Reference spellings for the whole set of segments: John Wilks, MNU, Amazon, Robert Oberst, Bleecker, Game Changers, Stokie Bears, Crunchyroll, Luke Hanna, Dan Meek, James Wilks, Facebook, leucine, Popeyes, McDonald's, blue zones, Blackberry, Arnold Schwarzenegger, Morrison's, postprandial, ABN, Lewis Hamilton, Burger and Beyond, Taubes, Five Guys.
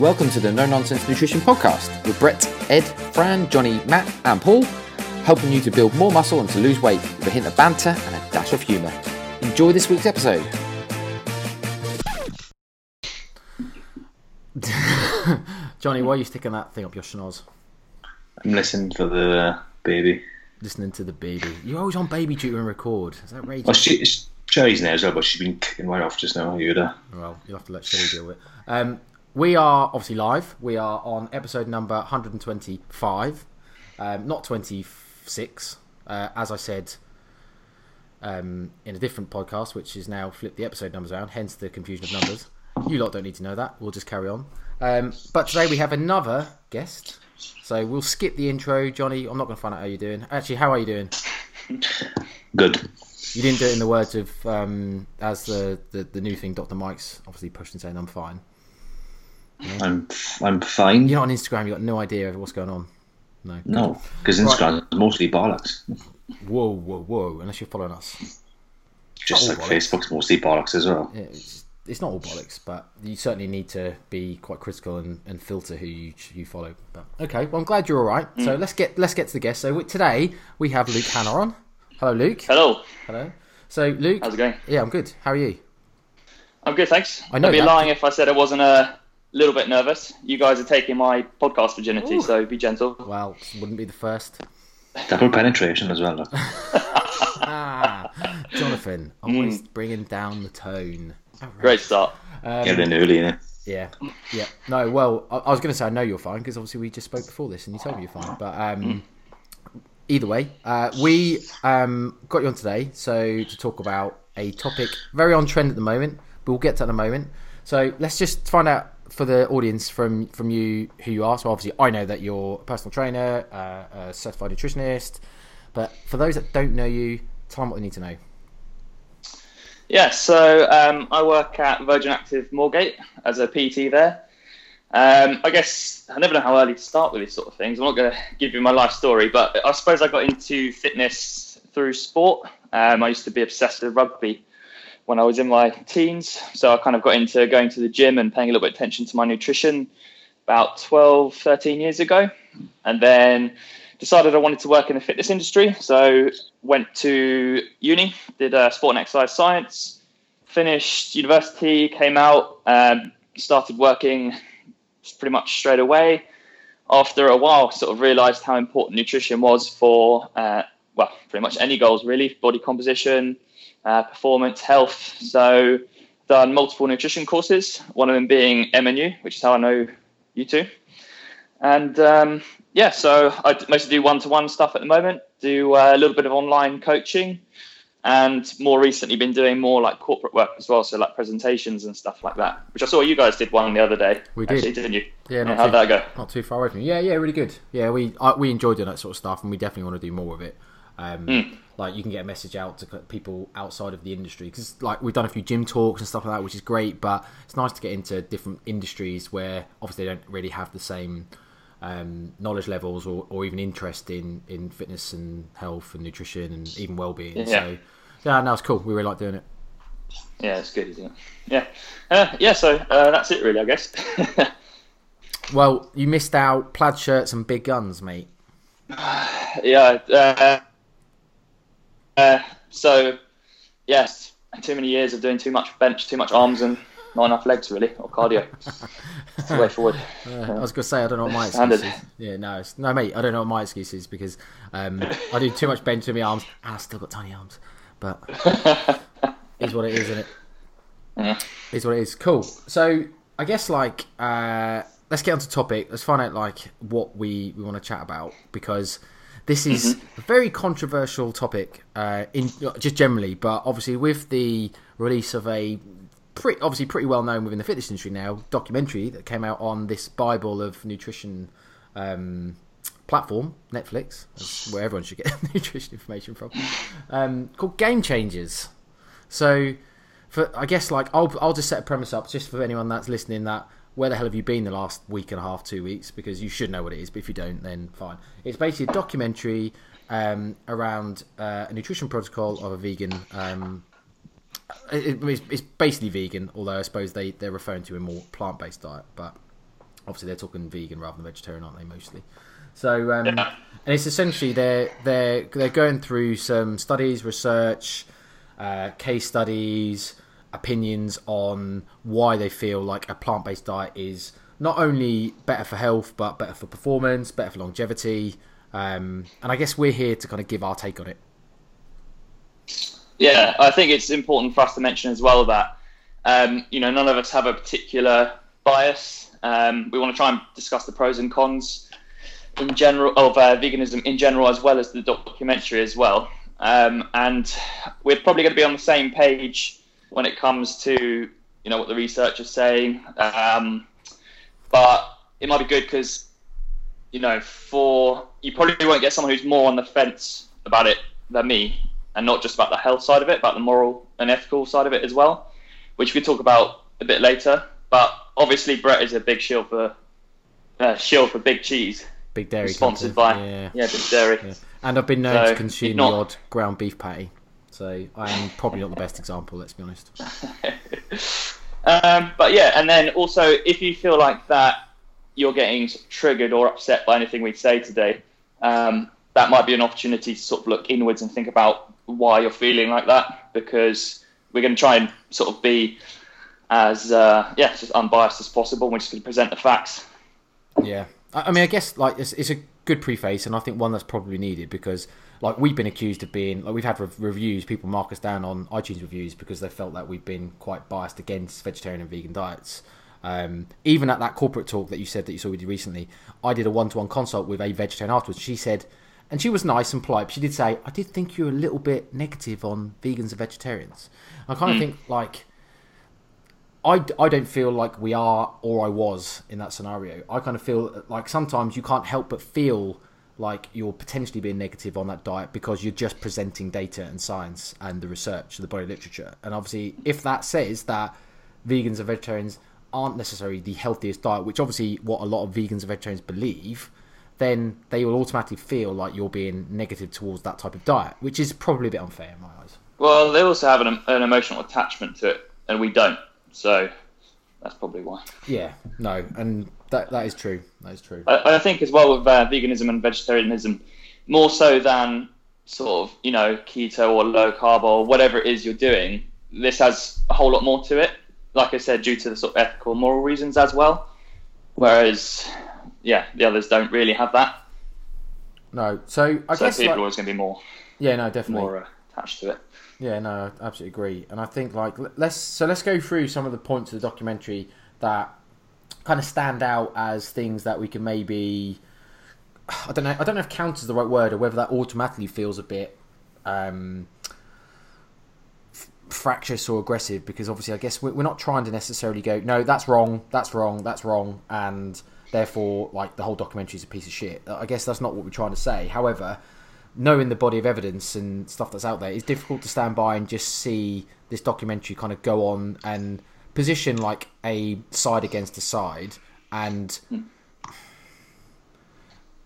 Welcome to the No Nonsense Nutrition Podcast with Brett, Ed, Fran, Johnny, Matt and Paul, helping you to build more muscle and to lose weight with a hint of banter and a dash of humour. Enjoy this week's episode. Johnny, why are you sticking that thing up your schnoz? I'm listening to the baby. Listening to the baby. You're always on baby duty and record. Is that outrageous? Well, she's Sherry's there as well, but she's been kicking right off just now. Well, you'll have to let Sherry deal with it. We are obviously live. We are on episode number 125, not 26, as I said in a different podcast, which is now flipped the episode numbers around, hence the confusion of numbers. You lot don't need to know that. We'll just carry on. But today we have another guest. So we'll skip the intro. Johnny, I'm not going to find out how you're doing. Actually, how are you doing? Good. You didn't do it in the words of, as the new thing Dr. Mike's obviously pushed and saying, I'm fine. You know? I'm fine. You're not on Instagram. You've got no idea what's going on. No, because Instagram is mostly bollocks. Whoa. Unless you're following us. Just like bollocks. Facebook's mostly bollocks as well. Yeah, it's not all bollocks, but you certainly need to be quite critical and filter who you follow. But okay, well, I'm glad you're all right. So let's get to the guest. So today we have Luke Hanna on. Hello, Luke. Hello. So, Luke. How's it going? Yeah, I'm good. How are you? I'm good, thanks. I'd be lying if I said I wasn't a little bit nervous. You guys are taking my podcast virginity, so be gentle. Well, wouldn't be the first. Double penetration as well, look. Jonathan, always bringing down the tone. Right. Great start. Get in early, innit? Yeah. No, well, I was going to say I know you're fine because obviously we just spoke before this and you told me you're fine. But either way, we got you on today so to talk about a topic very on trend at the moment. We'll get to that in a moment. So let's just find out for the audience from you who you are. So obviously I know that you're a personal trainer, a certified nutritionist. But for those that don't know you, tell them what they need to know. Yeah, so I work at Virgin Active Moorgate as a PT there. I guess I never know how early to start with these sort of things. I'm not going to give you my life story, but I suppose I got into fitness through sport. I used to be obsessed with rugby when I was in my teens. So I kind of got into going to the gym and paying a little bit of attention to my nutrition about 12, 13 years ago. And then decided I wanted to work in the fitness industry, so went to uni, did sport and exercise science, finished university, came out, started working pretty much straight away. After a while, sort of realised how important nutrition was for, pretty much any goals really, body composition, performance, health. So done multiple nutrition courses, one of them being MNU, which is how I know you two. And so I mostly do one-to-one stuff at the moment, do a little bit of online coaching, and more recently been doing more like corporate work as well, so like presentations and stuff like that, which I saw you guys did one the other day. We did. Actually, didn't you? Yeah, how'd that go? Not too far away from you. Yeah, really good. Yeah, we enjoy doing that sort of stuff, and we definitely want to do more of it. Like you can get a message out to people outside of the industry because like we've done a few gym talks and stuff like that, which is great, but it's nice to get into different industries where obviously they don't really have the same knowledge levels or even interest in fitness and health and nutrition and even well-being. Yeah. So it's cool. We really like doing it. Yeah, it's good, isn't it? Yeah. So that's it really, I guess. Well, you missed out plaid shirts and big guns, mate. Yeah. Too many years of doing too much bench, too much arms and not enough legs really, or cardio. It's the way forward. I was going to say, I don't know what my excuse is. Yeah, no, mate, I don't know what my excuse is because I do too much bench, too many arms, and I've still got tiny arms. But it's what it is, isn't it? Yeah. It's what it is. Cool. So I guess let's get onto topic. Let's find out what we want to chat about because this is a very controversial topic, just generally, but obviously with the release of a pretty well known within the fitness industry now documentary that came out on this Bible of nutrition platform, Netflix, where everyone should get nutrition information from, called Game Changers. So, I'll just set a premise up just for anyone that's listening that. Where the hell have you been the last week and a half, 2 weeks? Because you should know what it is, but if you don't, then fine. It's basically a documentary around a nutrition protocol of a vegan. It's basically vegan, although I suppose they're referring to a more plant-based diet. But Obviously, they're talking vegan rather than vegetarian, aren't they? Mostly. So, yeah. And it's essentially they're going through some studies, research, case studies, opinions on why they feel like a plant-based diet is not only better for health, but better for performance, better for longevity. And I guess we're here to kind of give our take on it. Yeah, I think it's important for us to mention as well that, none of us have a particular bias. We want to try and discuss the pros and cons in general of veganism in general, as well as the documentary as well. And we're probably going to be on the same page when it comes to, what the research is saying. But it might be good because, you probably won't get someone who's more on the fence about it than me, and not just about the health side of it, but the moral and ethical side of it as well, which we can talk about a bit later. But obviously, Brett is a big shield for big cheese. Big dairy. Sponsored by, big dairy. Yeah. And I've been known to consume the odd ground beef patty. So I am probably not the best example, let's be honest. But yeah, and then also, if you feel like that you're getting triggered or upset by anything we say today, that might be an opportunity to sort of look inwards and think about why you're feeling like that, because we're going to try and sort of be as just unbiased as possible. We're just going to present the facts. Yeah. I mean, I guess like it's a good preface, and I think one that's probably needed, because like we've been accused of being, like we've had reviews, people mark us down on iTunes reviews because they felt that we've been quite biased against vegetarian and vegan diets. Even at that corporate talk that you said that you saw we did recently, I did a one-to-one consult with a vegetarian afterwards. She said, and she was nice and polite, but she did say, I did think you were a little bit negative on vegans and vegetarians. I kind of think like, I don't feel like we are, or I was in that scenario. I kind of feel like sometimes you can't help but feel like you're potentially being negative on that diet because you're just presenting data and science and the research and the body literature. And obviously, if that says that vegans and vegetarians aren't necessarily the healthiest diet, which obviously what a lot of vegans and vegetarians believe, then they will automatically feel like you're being negative towards that type of diet, which is probably a bit unfair in my eyes. Well, they also have an emotional attachment to it, and we don't. So that's probably why. Yeah, no, and that is true. That is true. I think as well with veganism and vegetarianism, more so than sort of keto or low carb or whatever it is you're doing, this has a whole lot more to it. Like I said, due to the sort of ethical and moral reasons as well. Whereas, the others don't really have that. No, so I guess people are always going to be more. Yeah, no, definitely more attached to it. Yeah, no, I absolutely agree. And I think like let's go through some of the points of the documentary that kind of stand out as things that we can maybe, I don't know if counter is the right word, or whether that automatically feels a bit fractious or aggressive, because obviously I guess we're not trying to necessarily go, no, that's wrong, and therefore like the whole documentary is a piece of shit. I guess that's not what we're trying to say. However, knowing the body of evidence and stuff that's out there, it's difficult to stand by and just see this documentary kind of go on and position like a side against a side. And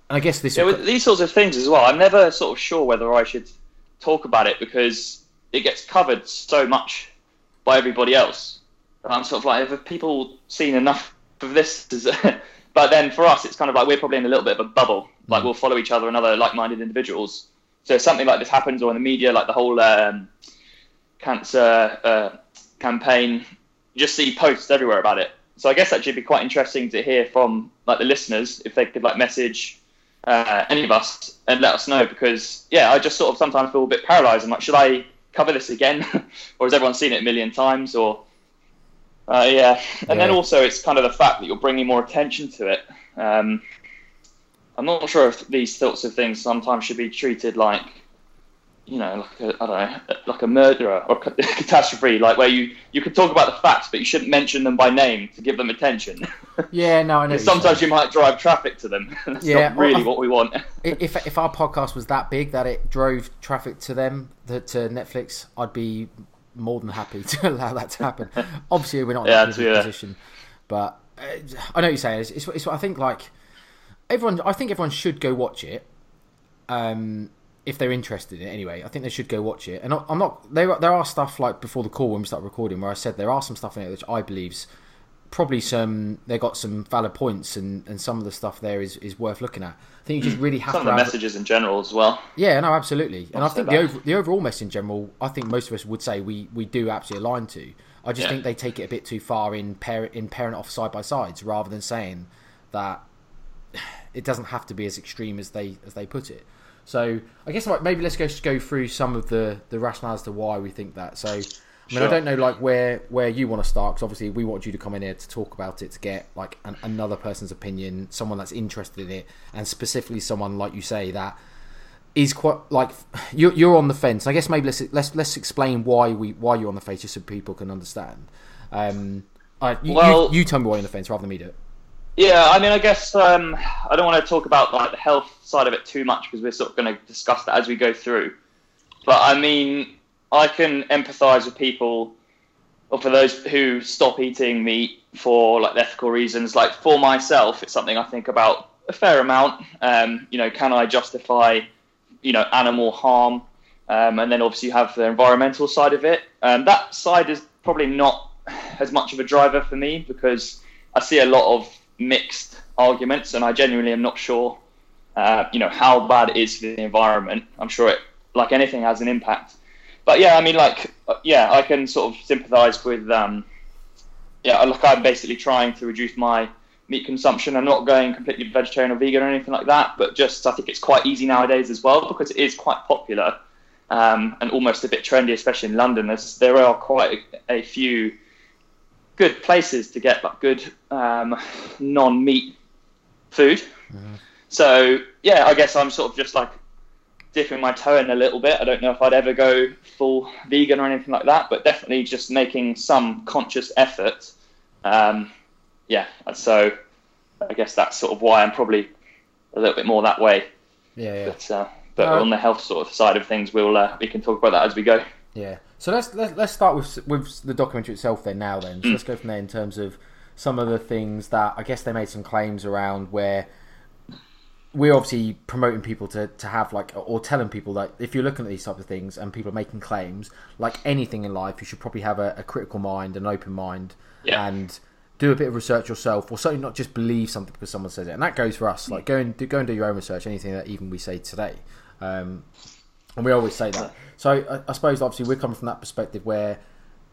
I guess this... Yeah, with these sorts of things as well, I'm never sort of sure whether I should talk about it because it gets covered so much by everybody else. And I'm sort of like, have people seen enough of this? But then for us, it's kind of like we're probably in a little bit of a bubble. Like we'll follow each other and other like-minded individuals. So if something like this happens, or in the media, like the whole cancer campaign, you just see posts everywhere about it. So I guess actually it'd be quite interesting to hear from like the listeners if they could like message any of us and let us know, because I just sort of sometimes feel a bit paralysed. I'm like, should I cover this again, or has everyone seen it a million times? Or Then also it's kind of the fact that you're bringing more attention to it. I'm not sure if these sorts of things sometimes should be treated like, like a murderer or catastrophe, like where you can talk about the facts, but you shouldn't mention them by name to give them attention. Yeah, no, I know. Sometimes you might drive traffic to them. That's not really what we want. If our podcast was that big that it drove traffic to them, to Netflix, I'd be more than happy to allow that to happen. Obviously, we're not in that position, but I know what you're saying. It's what I think like... I think everyone should go watch it if they're interested in it anyway. I think they should go watch it. And I'm not... There are stuff like before the call when we started recording where I said there are some stuff in it which I believe's probably some, they got some valid points, and some of the stuff there is worth looking at. I think you just really have some to of the messages in general as well. Yeah, no, absolutely. And I think the overall message in general, I think most of us would say we do absolutely align to. I just think they take it a bit too far in pairing off side by sides, rather than saying that it doesn't have to be as extreme as they put it. So I guess maybe let's go through some of the rationale as to why we think that. So I don't know where you want to start, because obviously we want you to come in here to talk about it, to get like another person's opinion, someone that's interested in it, and specifically someone like you say that is quite like you're on the fence. I guess maybe let's explain why you're on the fence, just so people can understand. You tell me why you're on the fence rather than me do it. Yeah, I mean, I guess I don't want to talk about like the health side of it too much, because we're sort of going to discuss that as we go through. But I mean, I can empathise with people, or for those who stop eating meat for like ethical reasons. Like for myself, it's something I think about a fair amount. Can I justify, animal harm? And then obviously you have the environmental side of it. That side is probably not as much of a driver for me, because I see a lot of mixed arguments, and I genuinely am not sure how bad it is for the environment. I'm sure it, like anything, has an impact. But yeah, I mean, like, yeah, I can sort of sympathize with I'm basically trying to reduce my meat consumption. I'm not going completely vegetarian or vegan or anything like that, but just I think it's quite easy nowadays as well, because it is quite popular and almost a bit trendy, especially in London. There are quite a few good places to get like good non-meat food. Mm-hmm. So yeah, I guess I'm sort of just like dipping my toe in a little bit. I don't know if I'd ever go full vegan or anything like that, but definitely just making some conscious effort. So I guess that's sort of why I'm probably a little bit more that way. Yeah. But on the health sort of side of things, we can talk about that as we go. Yeah. So let's start with the documentary itself then. So let's go from there in terms of some of the things that I guess they made some claims around, where we're obviously promoting people to have like, or telling people that if you're looking at these types of things and people are making claims, like anything in life, you should probably have a critical mind, an open mind, and do a bit of research yourself, or certainly not just believe something because someone says it. And that goes for us. Like go and do your own research. Anything that even we say today. And we always say that. So I suppose obviously we're coming from that perspective where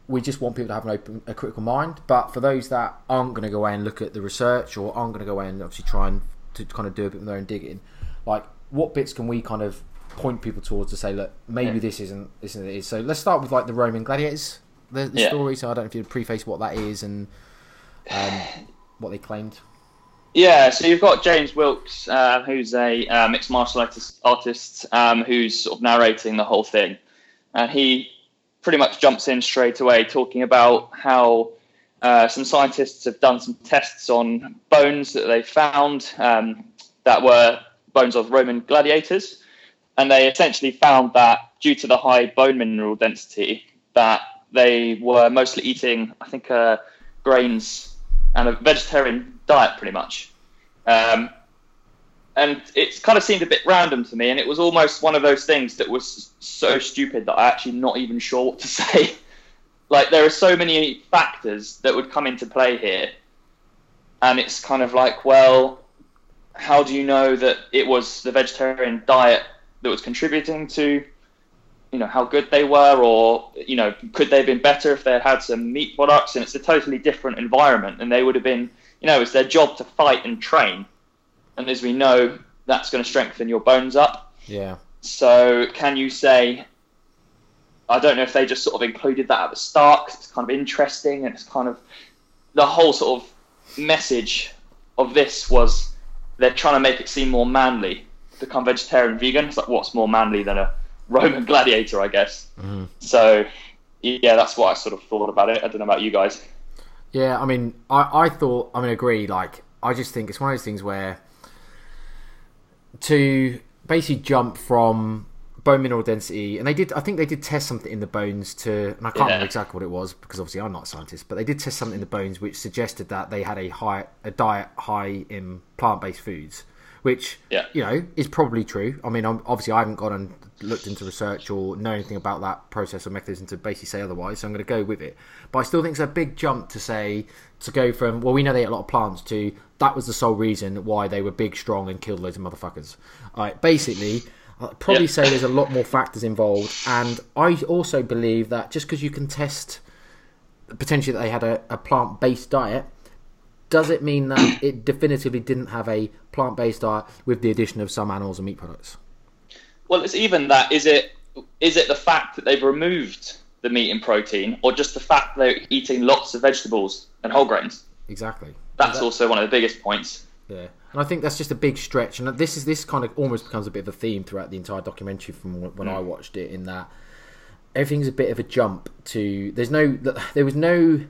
we just want people to have a critical mind. But for those that aren't going to go away and look at the research, or aren't going to go away and obviously try and to kind of do a bit of their own digging, like what bits can we kind of point people towards to say, look, maybe this isn't it is. So let's start with like the Roman gladiators, the story. So I don't know if you'd preface what that is and what they claimed. Yeah, so you've got James Wilks, who's a mixed martial artist who's sort of narrating the whole thing. And he pretty much jumps in straight away talking about how some scientists have done some tests on bones that they found that were bones of Roman gladiators. And they essentially found that due to the high bone mineral density that they were mostly eating, I think, grains and a vegetarian diet pretty much, and it's kind of seemed a bit random to me, and it was almost one of those things that was so stupid that I'm actually not even sure what to say. Like there are so many factors that would come into play here, and it's kind of like, well, how do you know that it was the vegetarian diet that was contributing to how good they were, or could they have been better if they had some meat products? And it's a totally different environment, and they would have been, it's their job to fight and train, and as we know, that's going to strengthen your bones up. Yeah. So can you say, I don't know if they just sort of included that at the start, 'cause it's kind of interesting, and it's kind of the whole sort of message of this was they're trying to make it seem more manly. Become vegetarian, vegan. It's like, what's more manly than a Roman gladiator, I guess. Mm. So yeah, that's what I sort of thought about it. I don't know about you guys. Yeah, I mean, I agree. Like, I just think it's one of those things where to basically jump from bone mineral density, and I think they did test something in the bones to, and I can't remember exactly what it was, because obviously I'm not a scientist, but they did test something in the bones which suggested that they had a diet high in plant-based foods, which, you know, is probably true. I mean, obviously I haven't gone and looked into research or know anything about that process or mechanism to basically say otherwise, so I'm going to go with it. But I still think it's a big jump to say, to go from, well, we know they ate a lot of plants, to that was the sole reason why they were big, strong, and killed loads of motherfuckers. All right, basically, I'd probably say there's a lot more factors involved. And I also believe that just because you can test potentially that they had a plant-based diet, does it mean that it definitively didn't have a plant-based diet with the addition of some animals and meat products? Well, it's even that. Is it the fact that they've removed the meat and protein, or just the fact they're eating lots of vegetables and whole grains? Exactly. That's also one of the biggest points. Yeah, and I think that's just a big stretch. And this kind of almost becomes a bit of a theme throughout the entire documentary from when I watched it, in that everything's a bit of a jump to... There was no...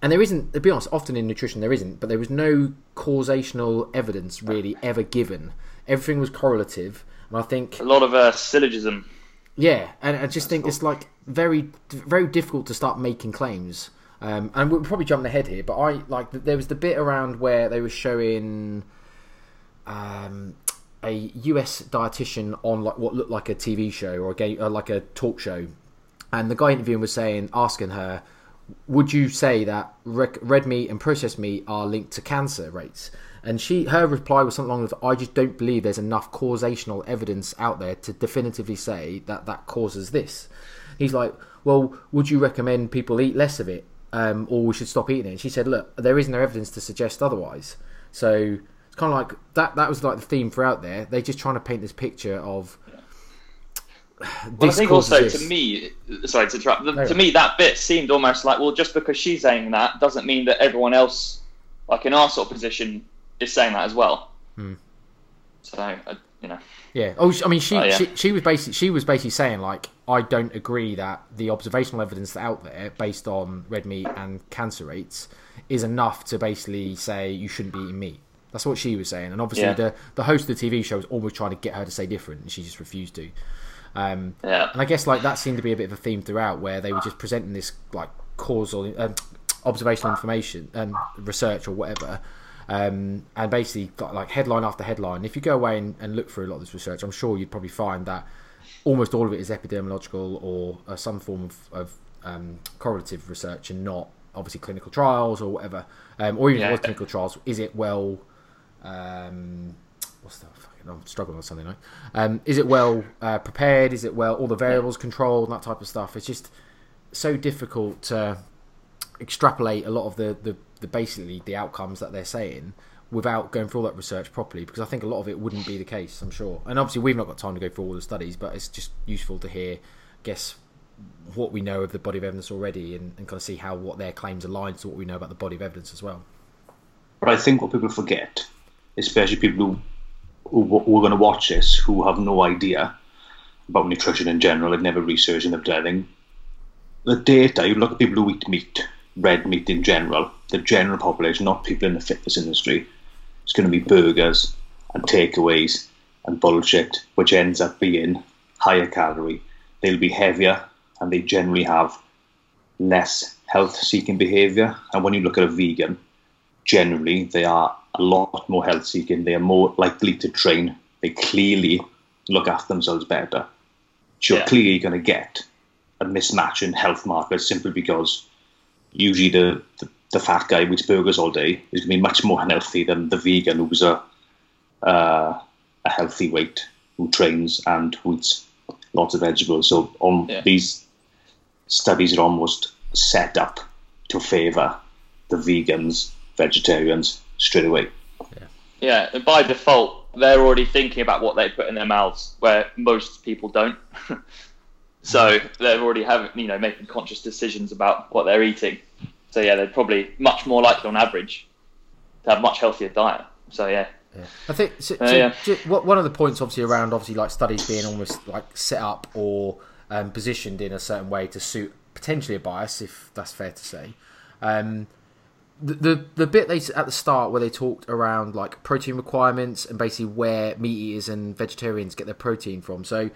And there isn't, to be honest, often in nutrition there isn't, but there was no causational evidence really ever given. Everything was correlative, and I think... A lot of syllogism. Yeah, and I just think it's like very, very difficult to start making claims. And we're probably jumping ahead here, but I like there was the bit around where they were showing a US dietitian on like what looked like a TV show or like a talk show, and the guy interviewing was asking her, would you say that red meat and processed meat are linked to cancer rates? And her reply was something along the lines, I just don't believe there's enough causational evidence out there to definitively say that that causes this. He's like, well, would you recommend people eat less of it, or we should stop eating it? And she said, look, there is no evidence to suggest otherwise. So it's kind of like that was like the theme throughout there. They're just trying to paint this picture of... Well, I think also to me, sorry to interrupt. To me, that bit seemed almost like, well, just because she's saying that doesn't mean that everyone else, like in our sort of position, is saying that as well. Hmm. So you know. Yeah. Oh, I mean, she was basically saying like, I don't agree that the observational evidence out there based on red meat and cancer rates is enough to basically say you shouldn't be eating meat. That's what she was saying, and obviously the host of the TV show was always trying to get her to say different, and she just refused to. And I guess like that seemed to be a bit of a theme throughout, where they were just presenting this like causal observational information and research or whatever, and basically got like headline after headline. If you go away and look through a lot of this research, I'm sure you'd probably find that almost all of it is epidemiological or some form of correlative research, and not obviously clinical trials or whatever, or even with clinical trials, is it well what's the fucking... I'm struggling on something now. Is it well prepared? Is it well... all the variables controlled and that type of stuff? It's just so difficult to extrapolate a lot of the basically the outcomes that they're saying without going through all that research properly, because I think a lot of it wouldn't be the case, I'm sure. And obviously we've not got time to go through all the studies, but it's just useful to hear, I guess, what we know of the body of evidence already, and kind of see how what their claims align to what we know about the body of evidence as well. But I think what people forget, especially people who are going to watch this, who have no idea about nutrition in general, have never researched and have done anything. The data, you look at people who eat meat, red meat in general, the general population, not people in the fitness industry, it's going to be burgers and takeaways and bullshit, which ends up being higher calorie. They'll be heavier, and they generally have less health-seeking behaviour. And when you look at a vegan, generally they are a lot more health-seeking, they are more likely to train, they clearly look after themselves better. So you're clearly going to get a mismatch in health markers, simply because usually the fat guy who eats burgers all day is going to be much more unhealthy than the vegan who's a healthy weight, who trains and who eats lots of vegetables. So these studies are almost set up to favour the vegans, vegetarians, straight away. Yeah, and by default, they're already thinking about what they put in their mouths, where most people don't. So they're already making conscious decisions about what they're eating. So yeah, they're probably much more likely on average to have a much healthier diet. So yeah. I think one of the points obviously like studies being almost like set up or positioned in a certain way to suit potentially a bias, if that's fair to say. The bit they at the start where they talked around like protein requirements and basically where meat eaters and vegetarians get their protein from. So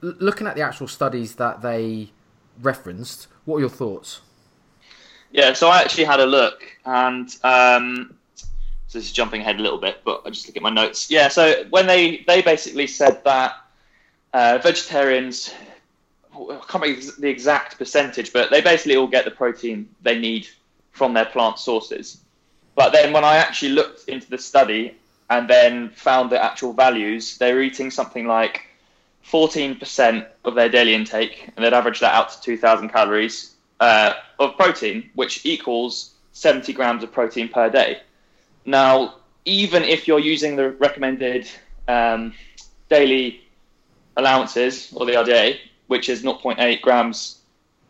looking at the actual studies that they referenced, what are your thoughts? Yeah, so I actually had a look, and So this is jumping ahead a little bit, but I just look at my notes. Yeah, so when they basically said that vegetarians, I can't remember the exact percentage, but they basically all get the protein they need from their plant sources. But then when I actually looked into the study and then found the actual values, they were eating something like 14% of their daily intake, and they'd average that out to 2,000 calories of protein, which equals 70 grams of protein per day. Now, even if you're using the recommended daily allowances, or the RDA, which is 0.8 grams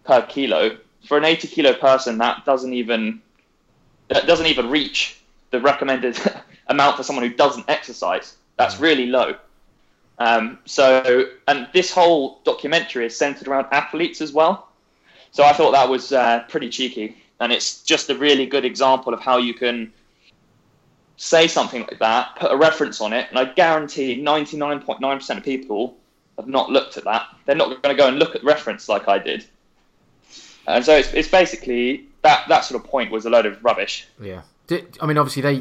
per kilo, for an 80-kilo person, that doesn't even reach the recommended amount for someone who doesn't exercise. That's really low. And this whole documentary is centered around athletes as well. So I thought that was pretty cheeky. And it's just a really good example of how you can say something like that, put a reference on it, and I guarantee 99.9% of people have not looked at that. They're not going to go and look at the reference like I did. And so it's basically that sort of point was a load of rubbish. Yeah. I mean, obviously they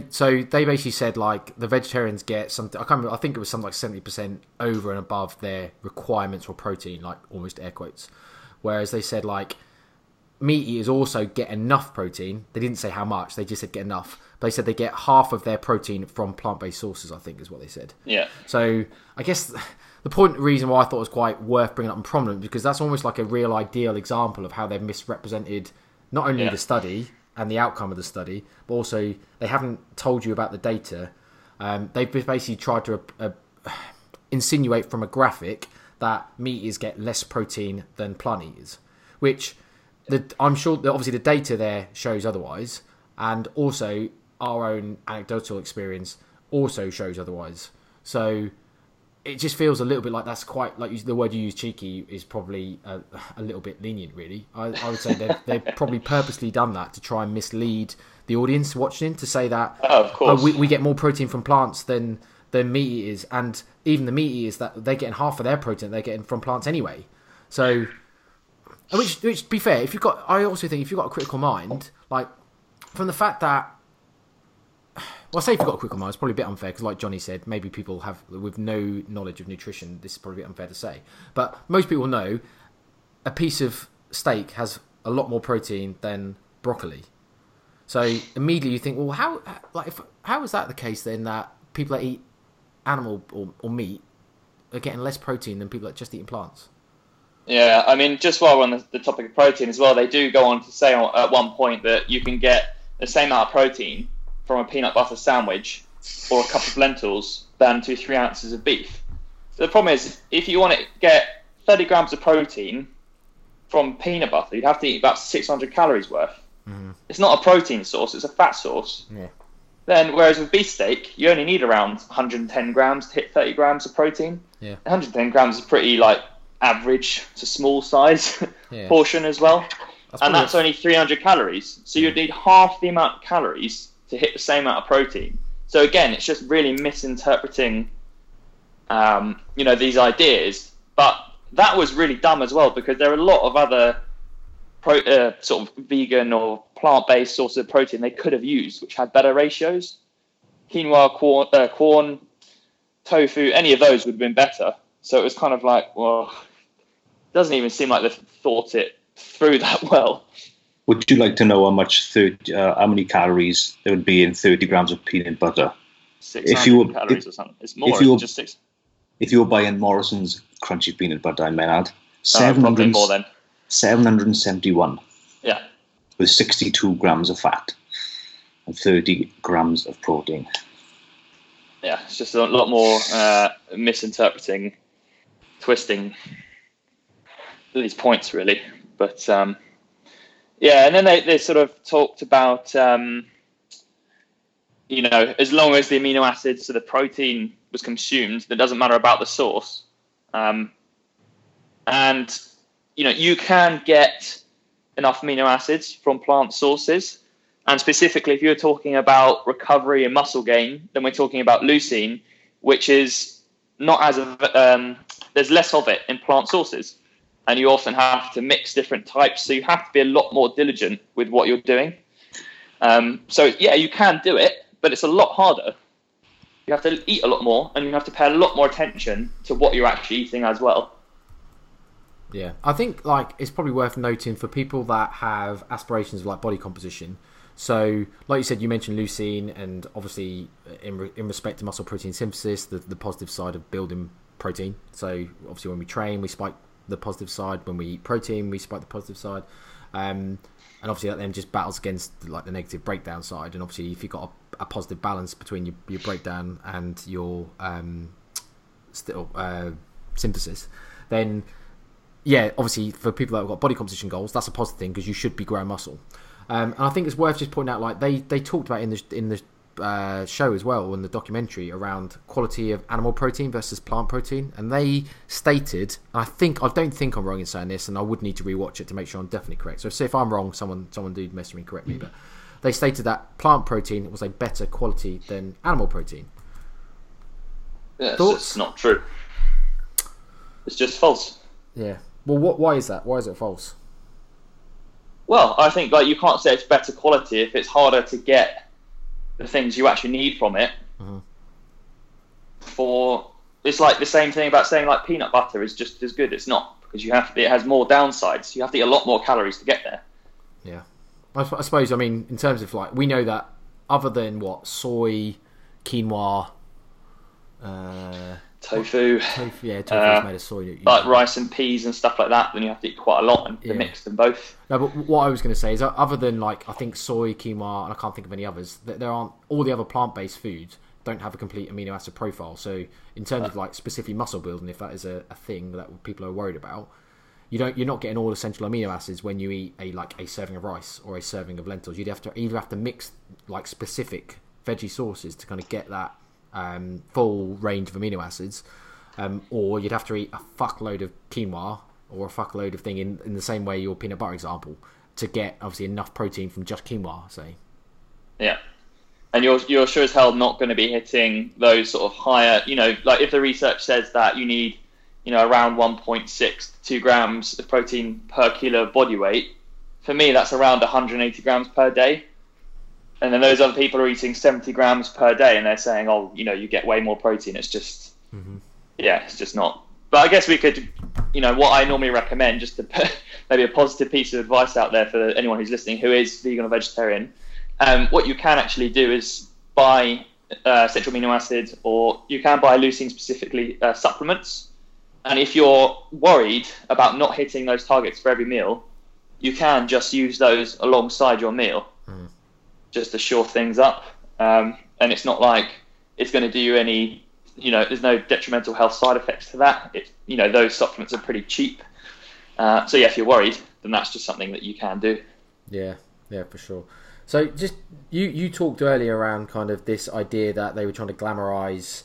basically said like the vegetarians get something. I can't remember. I think it was something like 70% over and above their requirements for protein, like almost air quotes. Whereas they said like meat eaters also get enough protein. They didn't say how much. They just said get enough. But they said they get half of their protein from plant-based sources, I think is what they said. Yeah. So I guess the reason why I thought it was quite worth bringing up and prominent, because that's almost like a real ideal example of how they've misrepresented not only the study and the outcome of the study, but also they haven't told you about the data. They've basically tried to insinuate from a graphic that meat eaters get less protein than plant eaters, which I'm sure that obviously the data there shows otherwise, and also our own anecdotal experience also shows otherwise. So it just feels a little bit like that's quite, like the word you use, cheeky, is probably a little bit lenient, really. I would say they've probably purposely done that to try and mislead the audience watching, to say that we get more protein from plants than meat eaters, and even the meat eaters, that they're getting half of their protein they're getting from plants anyway. So, which to be fair, I also think if you've got a critical mind, like from the fact that, well, I say if you've got a critical mind, it's probably a bit unfair because, like Johnny said, maybe people have with no knowledge of nutrition, this is probably a bit unfair to say. But most people know a piece of steak has a lot more protein than broccoli. So immediately you think, well, how is that the case then, that people that eat animal or meat are getting less protein than people that just eat plants? Yeah, I mean, just while we're on the topic of protein as well, they do go on to say at one point that you can get the same amount of protein from a peanut butter sandwich or a cup of lentils than to 3 ounces of beef. So the problem is, if you want to get 30 grams of protein from peanut butter, you'd have to eat about 600 calories worth. Mm-hmm. It's not a protein source, it's a fat source. Yeah. Then, whereas with beefsteak, you only need around 110 grams to hit 30 grams of protein. Yeah. 110 grams is pretty like average to small size portion as well. That's only 300 calories. So you'd need half the amount of calories to hit the same amount of protein. So again, it's just really misinterpreting, these ideas. But that was really dumb as well, because there are a lot of other sort of vegan or plant-based sources of protein they could have used, which had better ratios. Quinoa, corn, tofu, any of those would have been better. So it was kind of like, well, it doesn't even seem like they've thought it through that well. Would you like to know how many calories there would be in 30 grams of peanut butter? 600 calories or something. It's more than just six. If you were buying Morrison's crunchy peanut butter, I may add, 771. Yeah. With 62 grams of fat and 30 grams of protein. Yeah, it's just a lot more misinterpreting, twisting these points, really. But yeah, and then they sort of talked about, as long as the amino acids, so the protein was consumed, that doesn't matter about the source. You can get enough amino acids from plant sources. And specifically, if you're talking about recovery and muscle gain, then we're talking about leucine, which is not as, there's less of it in plant sources. And you often have to mix different types, so you have to be a lot more diligent with what you're doing. So, yeah, you can do it, but it's a lot harder. You have to eat a lot more, and you have to pay a lot more attention to what you're actually eating as well. Yeah, I think like it's probably worth noting for people that have aspirations of like body composition. So, like you said, you mentioned leucine, and obviously in respect to muscle protein synthesis, the positive side of building protein. So, obviously, when we train, we spike the positive side. When we eat protein, we spike the positive side. And obviously, that then just battles against like the negative breakdown side. And obviously, if you've got a positive balance between your breakdown and your synthesis, then yeah, obviously for people that have got body composition goals, that's a positive thing because you should be growing muscle. And I think it's worth just pointing out, like they talked about in the show as well, in the documentary, around quality of animal protein versus plant protein. And they stated, and I don't think I'm wrong in saying this, and I would need to rewatch it to make sure I'm definitely correct. So if I'm wrong, someone do message me and correct me. But they stated that plant protein was a better quality than animal protein. Yeah, it's just not true. It's just false. Yeah. Well, why is that? Why is it false? Well, I think like you can't say it's better quality if it's harder to get the things you actually need from it. Mm-hmm. For it's like the same thing about saying like peanut butter is just as good. It's not, because you have to, it has more downsides. You have to eat a lot more calories to get there. Yeah, I suppose. I mean, in terms of like, we know that other than what, soy, quinoa, tofu. Yeah, tofu is made of soy. Like rice and peas and stuff like that. Then you have to eat quite a lot and mix them both. No, but what I was going to say is, other than like I think soy, quinoa, and I can't think of any others. There aren't all the other plant-based foods don't have a complete amino acid profile. So in terms of like specifically muscle building, if that is a thing that people are worried about, you're not getting all essential amino acids when you eat a serving of rice or a serving of lentils. You'd have to either mix like specific veggie sauces to kind of get that full range of amino acids, or you'd have to eat a fuckload of quinoa or a fuckload of thing in the same way your peanut butter example to get obviously enough protein from just quinoa, say. Yeah, and you're sure as hell not going to be hitting those sort of higher, like if the research says that you need, around 1.6 to 2 grams of protein per kilo of body weight, for me that's around 180 grams per day. And then those other people are eating 70 grams per day, and they're saying, "Oh, you get way more protein." It's just, it's just not. But I guess we could, what I normally recommend, just to put maybe a positive piece of advice out there for anyone who's listening who is vegan or vegetarian. What you can actually do is buy essential amino acids, or you can buy leucine specifically supplements. And if you're worried about not hitting those targets for every meal, you can just use those alongside your meal. Mm-hmm. Just to shore things up, and it's not like it's going to do you any, there's no detrimental health side effects to that. Those supplements are pretty cheap, so yeah, if you're worried, then that's just something that you can do. Yeah, for sure. So just you talked earlier around kind of this idea that they were trying to glamorize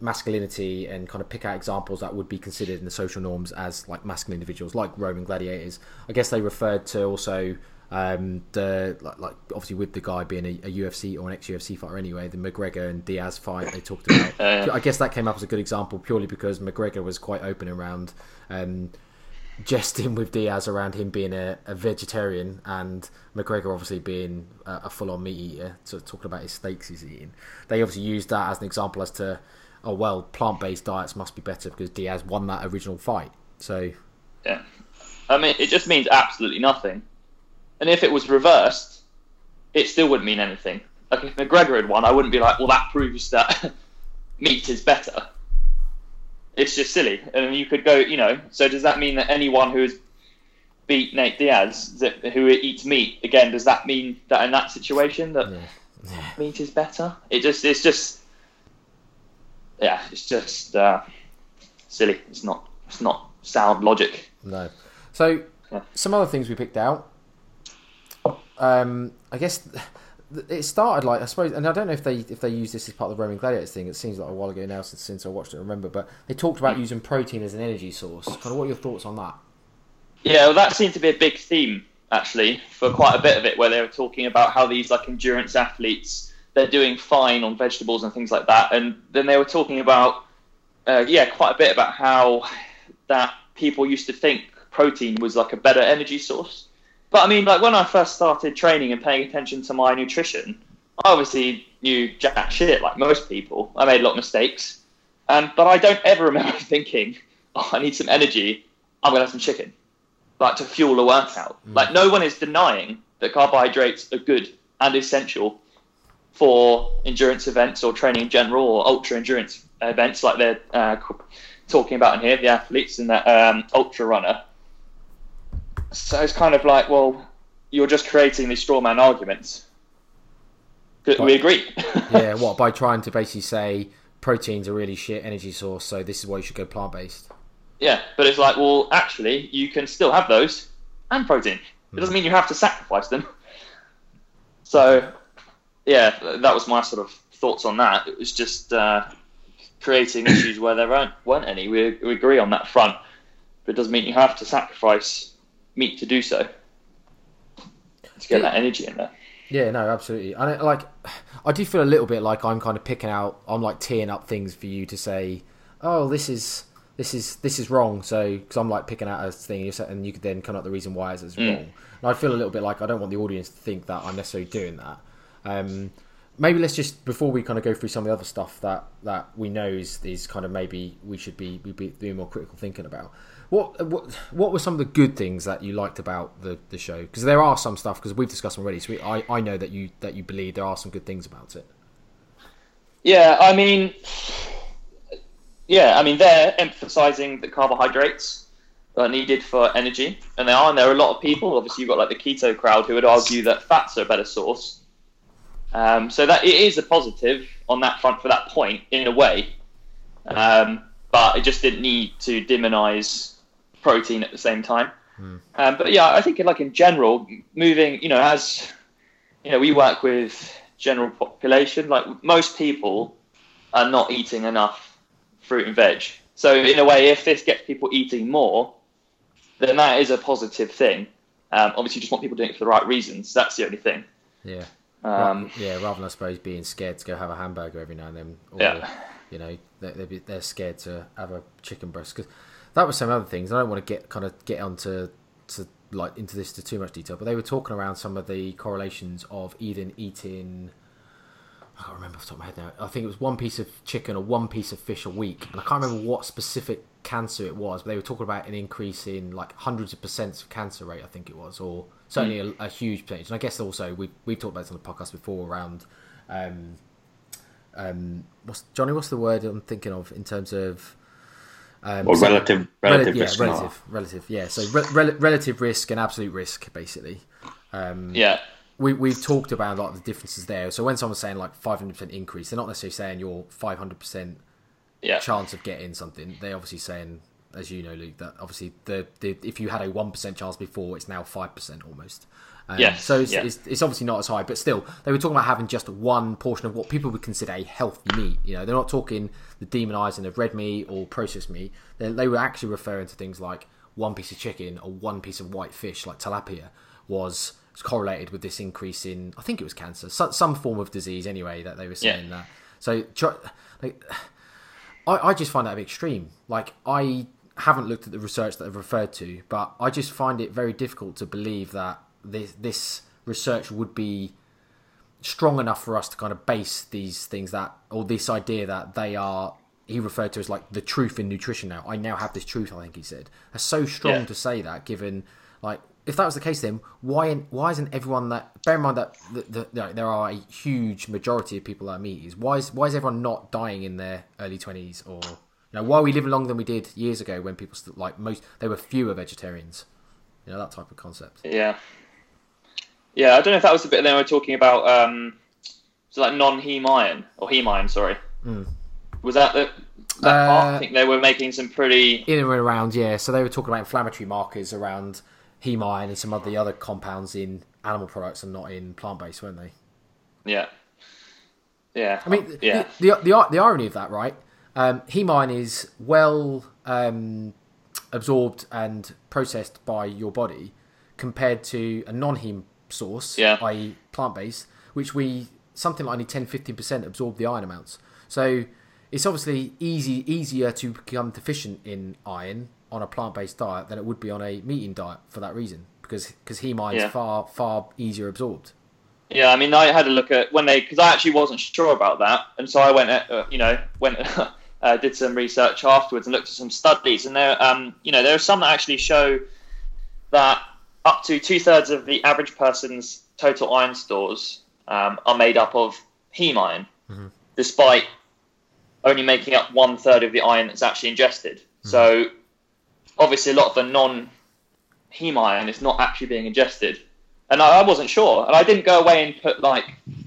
masculinity and kind of pick out examples that would be considered in the social norms as like masculine individuals, like Roman gladiators. I guess they referred to also. Obviously with the guy being a UFC or an ex-UFC fighter anyway, the McGregor and Diaz fight they talked about. I guess that came up as a good example purely because McGregor was quite open around jesting with Diaz around him being a vegetarian, and McGregor obviously being a full-on meat eater, sort of talking about his steaks he's eating. They obviously used that as an example as to, oh well, plant-based diets must be better because Diaz won that original fight. So yeah, I mean it just means absolutely nothing. And if it was reversed, it still wouldn't mean anything. Like if McGregor had won, I wouldn't be like, well, that proves that meat is better. It's just silly. And you could go, so does that mean that anyone who has beat Nate Diaz, who eats meat, again, does that mean that in that situation that meat is better? It's just silly. It's not sound logic. No. So some other things we picked out. I guess it started like, I suppose, and I don't know if they use this as part of the Roman Gladiators thing. It seems like a while ago now since I watched it, I remember, but they talked about using protein as an energy source. Kind of, what are your thoughts on that? Yeah, well, that seemed to be a big theme actually for quite a bit of it, where they were talking about how these like endurance athletes, they're doing fine on vegetables and things like that, and then they were talking about quite a bit about how that people used to think protein was like a better energy source. But I mean, like when I first started training and paying attention to my nutrition, I obviously knew jack shit, like most people. I made a lot of mistakes. But I don't ever remember thinking, oh, I need some energy, I'm going to have some chicken, like to fuel a workout. Mm. Like, no one is denying that carbohydrates are good and essential for endurance events or training in general or ultra endurance events like they're talking about in here, the athletes and that ultra runner. So it's kind of like, well, you're just creating these straw man arguments. We agree. Yeah, what, by trying to basically say protein's a really shit energy source, so this is why you should go plant-based. Yeah, but it's like, well, actually, you can still have those and protein. It doesn't mean you have to sacrifice them. So, yeah, that was my sort of thoughts on that. It was just creating issues where there weren't any. We agree on that front, but it doesn't mean you have to sacrifice meat to do so, to get that energy in there. Yeah, no, absolutely. And I do feel a little bit like I'm kind of picking out, I'm like teeing up things for you to say, oh, this is wrong. So, because I'm like picking out a thing, and you could then come up with the reason why it's wrong. And I feel a little bit like I don't want the audience to think that I'm necessarily doing that. Maybe let's just, before we kind of go through some of the other stuff that we know is kind of maybe we should be doing more critical thinking about. What were some of the good things that you liked about the show? Because there are some stuff, because we've discussed already. So I know that you believe there are some good things about it. Yeah, I mean they're emphasising that carbohydrates are needed for energy, and there are a lot of people. Obviously, you've got like the keto crowd who would argue that fats are a better source. So that it is a positive on that front for that point in a way, but it just didn't need to demonize protein at the same time. But yeah, I think like in general, moving, as you know, we work with general population, like most people are not eating enough fruit and veg. So in a way, if this gets people eating more, then that is a positive thing. Obviously, you just want people doing it for the right reasons. That's the only thing. Yeah. Rather than I suppose being scared to go have a hamburger every now and then, or they're scared to have a chicken breast, because that was some other things. I don't want to get onto into this to too much detail, but they were talking around some of the correlations of even eating. I can't remember off the top of my head now. I think it was one piece of chicken or one piece of fish a week, and I can't remember what specific cancer it was. But they were talking about an increase in like hundreds of percent of cancer rate, I think it was, or certainly a huge percentage. And I guess also we've talked about this on the podcast before around, what's the word I'm thinking of in terms of, relative risk. Yeah, so relative risk and absolute risk, basically. We've talked about like the differences there. So when someone's saying like 500% increase, they're not necessarily saying you're 500% chance of getting something. They're obviously saying, as you know, Luke, that obviously the if you had a 1% chance before, it's now 5% almost. So it's obviously not as high, but still, they were talking about having just one portion of what people would consider a healthy meat. They're not talking the demonizing of red meat or processed meat. They were actually referring to things like one piece of chicken or one piece of white fish, like tilapia, was correlated with this increase in, I think it was cancer, some form of disease anyway, that they were saying that. So like, I just find that a bit extreme. Like, I haven't looked at the research that I've referred to, but I just find it very difficult to believe that this research would be strong enough for us to kind of base these things this idea that they are, he referred to as like the truth in nutrition now. I now have this truth, I think he said. That's so strong to say that, given like, if that was the case, then why isn't everyone that, bear in mind that there are a huge majority of people that are meaties. Why is everyone not dying in their early 20s, or, why are we living longer than we did years ago when people there were fewer vegetarians? That type of concept. Yeah. Yeah, I don't know if that was the bit they were talking about, so like non-heme iron, or heme iron, sorry. Was that that part? I think they were making some pretty... In and around, yeah. So they were talking about inflammatory markers around heme iron and some of the other compounds in animal products and not in plant-based, weren't they? Yeah. Yeah. I mean, the irony of that, right? Heme iron is well... absorbed and processed by your body compared to a non-heme source, i.e. plant-based, which we, something like only 10-15% absorb the iron amounts. So it's obviously easier to become deficient in iron on a plant-based diet than it would be on a meat-eating diet for that reason, because heme iron is far, far easier absorbed. Yeah, I mean, I had a look at when they, because I actually wasn't sure about that, and so I went, did some research afterwards and looked at some studies, and there, there are some that actually show that up to 2/3 of the average person's total iron stores are made up of heme iron, mm-hmm. despite only making up 1/3 of the iron that's actually ingested. Mm-hmm. So obviously, a lot of the non-heme iron is not actually being ingested. And I wasn't sure, and I didn't go away and put,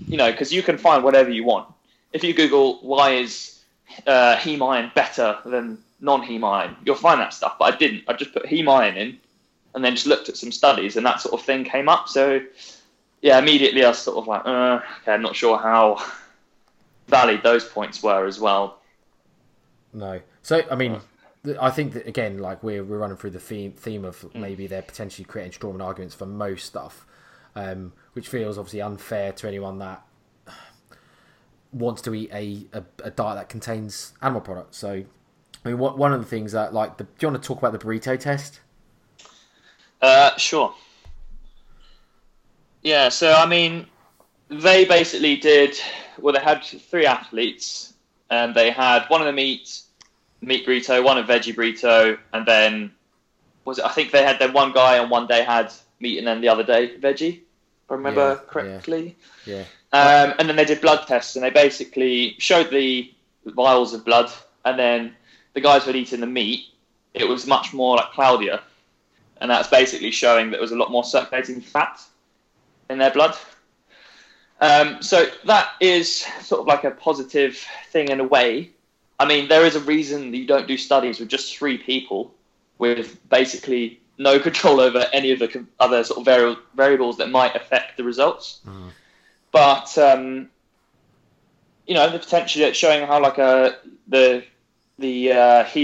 because you can find whatever you want. If you Google, why is heme iron better than non-heme iron, you'll find that stuff, but I didn't. I just put heme iron in, and then just looked at some studies, and that sort of thing came up. So, yeah, immediately I was sort of like, okay, I'm not sure how valid those points were as well. No. So, I mean... I think that, again, like we're running through the theme of maybe they're potentially creating strawman arguments for most stuff, which feels obviously unfair to anyone that wants to eat a diet that contains animal products. So, I mean, one of the things that, do you want to talk about the burrito test? Sure. Yeah, so, I mean, they basically they had 3 athletes, and they had one of them eat meat burrito, one a veggie burrito, and then I think they had one guy on one day had meat and then the other day veggie, if I remember correctly. Yeah. And then they did blood tests, and they basically showed the vials of blood, and then the guys who had eaten the meat, it was much more cloudier, and that's basically showing that there was a lot more circulating fat in their blood. So that is sort of a positive thing in a way. I mean, there is a reason that you don't do studies with just 3 people with basically no control over any of the other sort of variables that might affect the results. Mm. But, the potentially it's showing how the he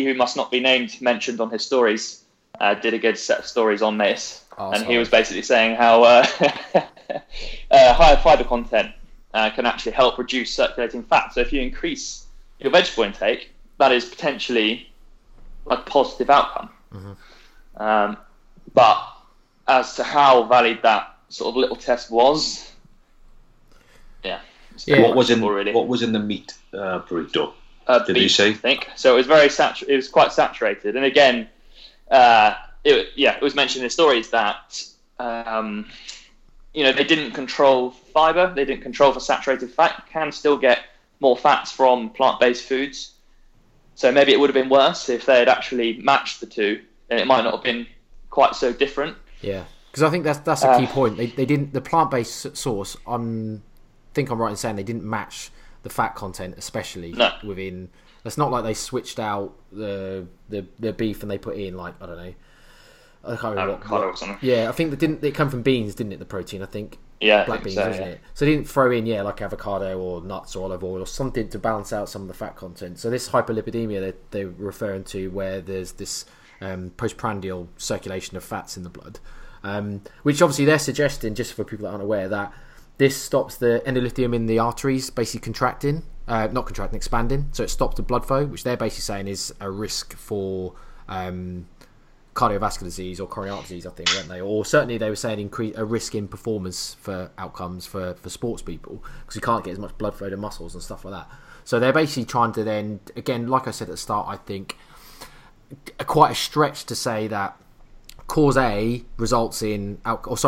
who must not be named mentioned on his stories did a good set of stories on this. Awesome. And he was basically saying how higher fiber content can actually help reduce circulating fat. So if you increase your vegetable intake, that is potentially a positive outcome. Mm-hmm. But as to how valid that sort of little test was, what was in the meat burrito? Did beef, you say? I think so. It was it was quite saturated, and again, it was mentioned in stories that they didn't control fiber, they didn't control for saturated fat. You can still get more fats from plant-based foods, so maybe it would have been worse if they had actually matched the two, and it might not have been quite so different. Yeah, because I think that's a key point. They didn't, the plant-based source, I'm right in saying they didn't match the fat content, especially within. It's not like they switched out the beef and they put in I don't know, I can't remember avocado or something. Yeah, I think it come from beans, didn't it? The protein, I think. Yeah, black beans, wasn't it? So they didn't throw in avocado or nuts or olive oil or something to balance out some of the fat content. So this hyperlipidemia that they're referring to, where there's this postprandial circulation of fats in the blood, which obviously they're suggesting, just for people that aren't aware, that this stops the endolithium in the arteries basically expanding. So it stops the blood flow, which they're basically saying is a risk for cardiovascular disease or coronary heart disease, I think, weren't they? Or certainly they were saying increase a risk in performance for outcomes for sports people, because you can't get as much blood flow to muscles and stuff like that. So they're basically trying to then, again, like I said at the start, I think quite a stretch to say that cause A results in cause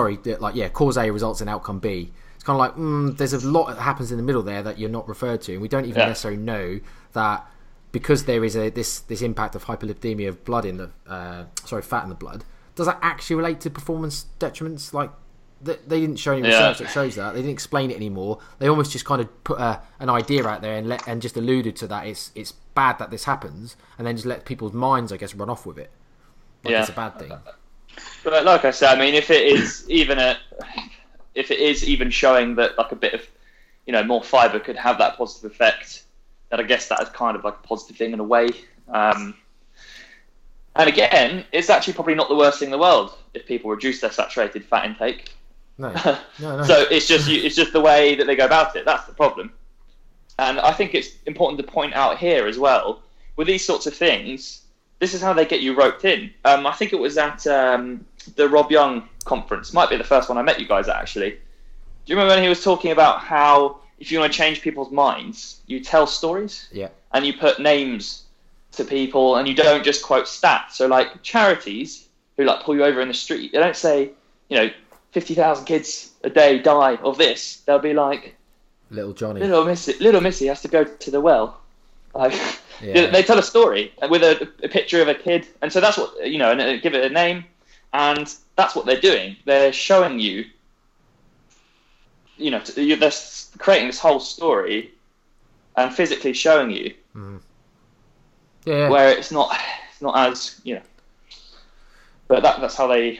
A results in outcome B. It's kind of there's a lot that happens in the middle there that you're not referred to, and we don't even necessarily know that. Because there is this impact of hyperlipidemia of blood in the fat in the blood, does that actually relate to performance detriments? They didn't show any research that shows that. They didn't explain it anymore. They almost just kind of put an idea out there and just alluded to that it's bad that this happens, and then just let people's minds, I guess, run off with it. It's a bad thing. But like I said, I mean, if it is even showing that a bit of more fibre could have that positive effect, that I guess that is kind of a positive thing in a way. And again, it's actually probably not the worst thing in the world if people reduce their saturated fat intake. No. So it's just the way that they go about it. That's the problem. And I think it's important to point out here as well, with these sorts of things, this is how they get you roped in. I think it was at the Rob Young conference. Might be the first one I met you guys at, actually. Do you remember when he was talking about how if you want to change people's minds, you tell stories? Yeah. And you put names to people, and you don't just quote stats. So, like, charities who, like, pull you over in the street, they don't say, you know, 50,000 kids a day die of this. They'll be like... Little Johnny. Little Missy has to go to the well. Like, yeah. They tell a story with a picture of a kid. And so that's what, you know, and give it a name. And that's what they're doing. They're showing you, you know, they're creating this whole story and physically showing you. Mm. Yeah. Where it's not as, you know, but that's how they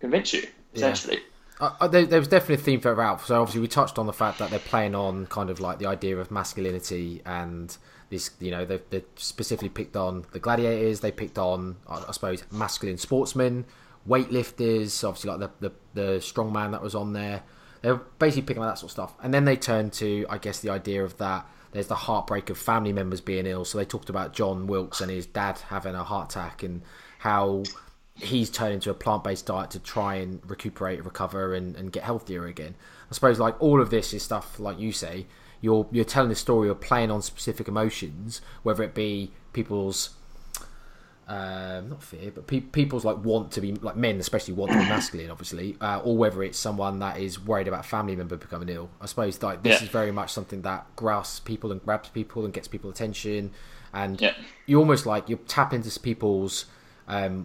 convince you, essentially. Yeah. There was definitely a theme throughout. So obviously we touched on the fact that they're playing on kind of like the idea of masculinity and this, you know, they specifically picked on the gladiators. They picked on, I suppose, masculine sportsmen, weightlifters, obviously like the strongman that was on there. They're basically picking on that sort of stuff. And then they turned to, I guess, the idea of that there's the heartbreak of family members being ill. So they talked about John Wilks and his dad having a heart attack and how he's turned into a plant-based diet to try and recuperate, recover, and get healthier again. I suppose, like, all of this is stuff, like you say, you're telling a story, you're playing on specific emotions, whether it be people's... not fear, but people's like want to be like men, especially want to be masculine, obviously, or whether it's someone that is worried about a family member becoming ill. I suppose like this is very much something that grasps people and grabs people and gets people attention, and you almost like you tap into people's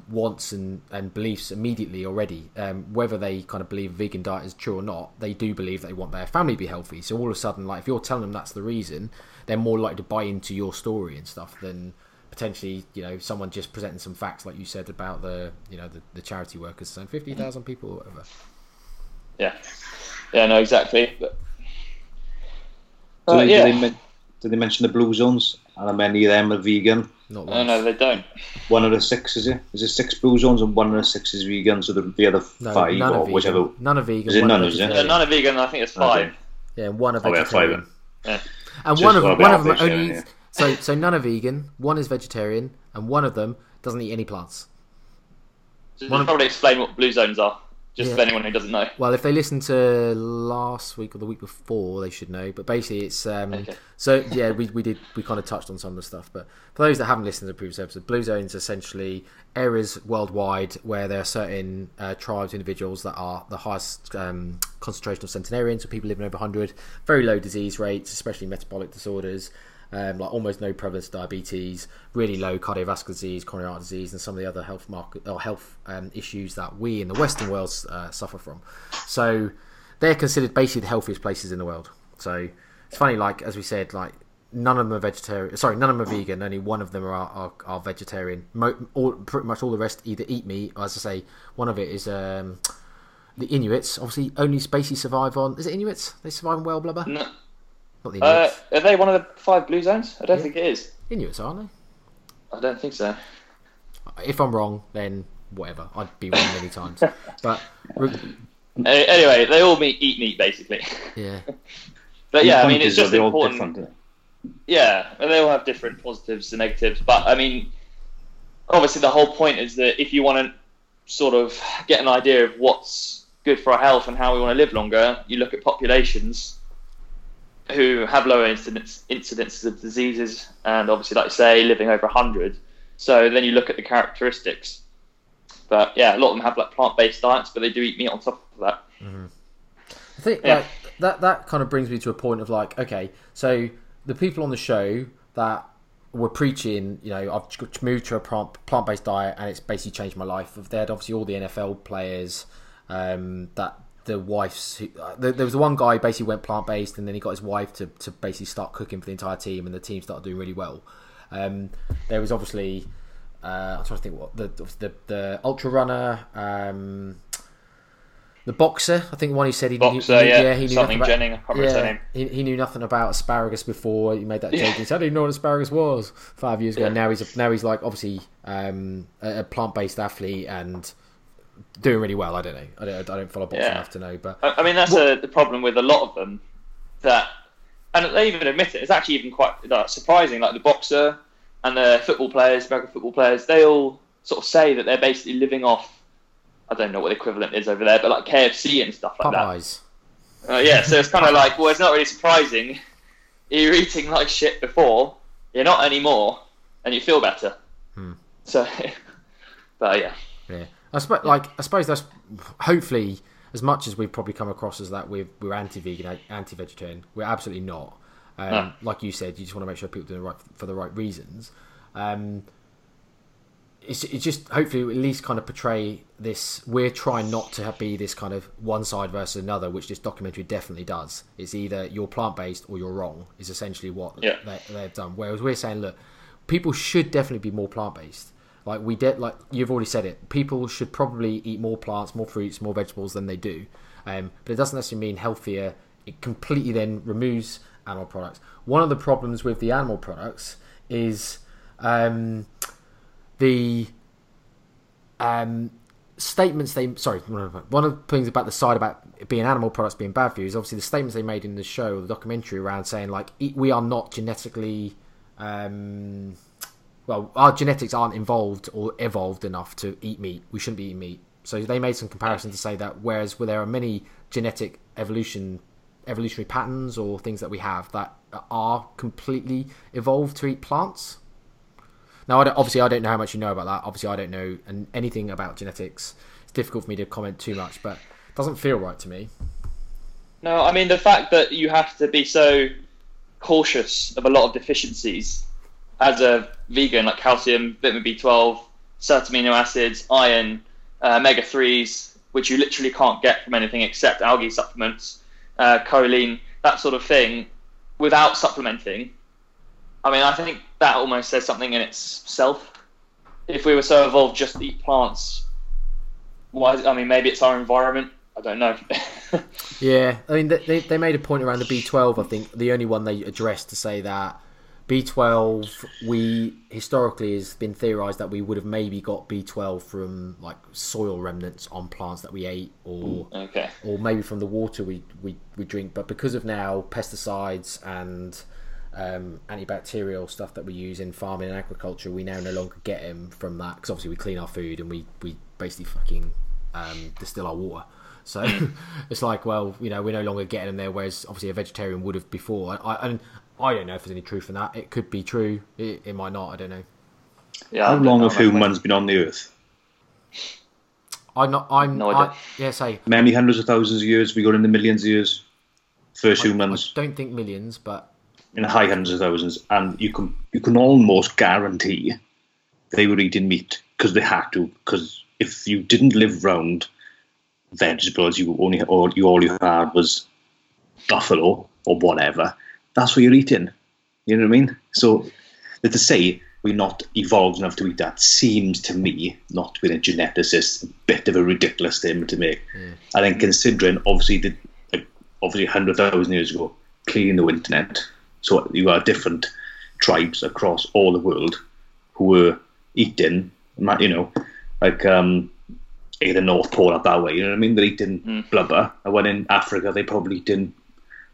wants and beliefs immediately already. Whether they kind of believe vegan diet is true or not, they do believe they want their family to be healthy. So all of a sudden, like if you're telling them that's the reason, they're more likely to buy into your story and stuff than potentially, you know, someone just presenting some facts like you said about the, you know, the charity workers saying 50,000 people or whatever. Yeah, no, exactly. But do they mention the blue zones? How many of them are vegan? Not once. No, they don't. One of the six is it? Is it six blue zones and one of the six is vegan? So the other five or whichever. None are vegan. Is it none? Is it? No, none are vegan. I think it's five. Yeah, and one of vegetarian. Yeah, and one of them only. So none are vegan, one is vegetarian, and one of them doesn't eat any plants. So one probably explain what blue zones are, just for anyone who doesn't know. Well, if they listened to last week or the week before, they should know. But basically it's... So yeah, we kind of touched on some of the stuff. But for those that haven't listened to the previous episode, blue zones are essentially areas worldwide where there are certain tribes, individuals that are the highest concentration of centenarians, so people living over 100, very low disease rates, especially metabolic disorders. Like almost no prevalence of diabetes, really low cardiovascular disease, coronary heart disease, and some of the other health issues that we in the Western world suffer from. So they're considered basically the healthiest places in the world. So it's funny, like as we said, like none of them are vegetarian. Sorry, none of them are vegan. Only one of them are vegetarian. Pretty much all the rest either eat meat. Or as I say, one of it is the Inuits. Obviously, only basically survive on. Is it Inuits? They survive on whale blubber. No. Are they one of the five blue zones? I don't think it is. Inuits, aren't they? I don't think so. If I'm wrong, then whatever. I'd be wrong many times. But anyway, they all eat meat basically. Yeah. But yeah, I mean, it's just important. Yeah, and they all have different positives and negatives. But I mean, obviously, the whole point is that if you want to sort of get an idea of what's good for our health and how we want to live longer, you look at populations who have lower incidences of diseases and obviously, like you say, living over 100. So then you look at the characteristics. But yeah, a lot of them have like plant-based diets, but they do eat meat on top of that. Mm-hmm. I think like, that kind of brings me to a point of like, okay, so the people on the show that were preaching, you know, I've moved to a plant-based diet and it's basically changed my life. They had obviously all the NFL players that... the wife's there was the one guy who basically went plant-based and then he got his wife to basically start cooking for the entire team and the team started doing really well. There was obviously I'm trying to think what the ultra runner, the boxer, I think one who said he knew nothing about asparagus before he made that joke. He said, I didn't know what asparagus was 5 years ago. Now he's like obviously a plant-based athlete and doing really well. I don't know. I don't follow boxing enough to know. But I mean, that's the problem with a lot of them. That, and they even admit it. It's actually even quite surprising. Like the boxer and the football players, American football players, they all sort of say that they're basically living off. I don't know what the equivalent is over there, but like KFC and stuff like Popeyes. Yeah, so it's kind of like, well, it's not really surprising. You're eating like shit before, you're not anymore, and you feel better. Hmm. So, but yeah. Yeah. I suppose that's hopefully, as much as we've probably come across as that we're anti-vegan, anti-vegetarian, we're absolutely not. Like you said, you just want to make sure people do it right for the right reasons. It's just hopefully at least kind of portray this. We're trying not to be this kind of one side versus another, which this documentary definitely does. It's either you're plant-based or you're wrong, is essentially what they've done. Whereas we're saying, look, people should definitely be more plant-based. Like like you've already said it, people should probably eat more plants, more fruits, more vegetables than they do. But it doesn't necessarily mean healthier. It completely then removes animal products. One of the problems with the animal products is statements one of the things about the side about being animal products being bad for you is obviously the statements they made in the show or the documentary around saying like we are not genetically our genetics aren't involved or evolved enough to eat meat. We shouldn't be eating meat. So they made some comparison to say that whereas there are many genetic evolutionary patterns or things that we have that are completely evolved to eat plants. Now, I don't know how much you know about that. Obviously, I don't know anything about genetics. It's difficult for me to comment too much, but it doesn't feel right to me. No, I mean, the fact that you have to be so cautious of a lot of deficiencies as a vegan, like calcium, vitamin B12, certain amino acids, iron, omega-3s, which you literally can't get from anything except algae supplements, choline, that sort of thing, without supplementing. I mean, I think that almost says something in itself. If we were so evolved just to eat plants, maybe it's our environment. I don't know. Yeah, I mean, they made a point around the B12, I think, the only one they addressed to say that B12, we historically has been theorised that we would have maybe got B12 from like soil remnants on plants that we ate or maybe from the water we drink. But because of now pesticides and antibacterial stuff that we use in farming and agriculture, we now no longer get them from that because obviously we clean our food and we basically fucking distill our water. So it's like, well, you know, we're no longer getting them there, whereas obviously a vegetarian would have before. I don't know if there's any truth in that. It could be true. It might not. I don't know. Yeah. How long have humans been on the earth? Many hundreds of thousands of years. We got into millions of years. First humans. I don't think millions, but in the high hundreds of thousands, and you can almost guarantee they were eating meat because they had to. Because if you didn't live round vegetables, all you had was buffalo or whatever. That's what you're eating. You know what I mean? So to say we're not evolved enough to eat that seems to me, not being a geneticist, a bit of a ridiculous statement to make. Yeah. I think considering obviously 100,000 years ago, clean the internet. So you are different tribes across all the world who were eating, you know, like in the North Pole up that way. You know what I mean? They're eating blubber. And when in Africa, they're probably eating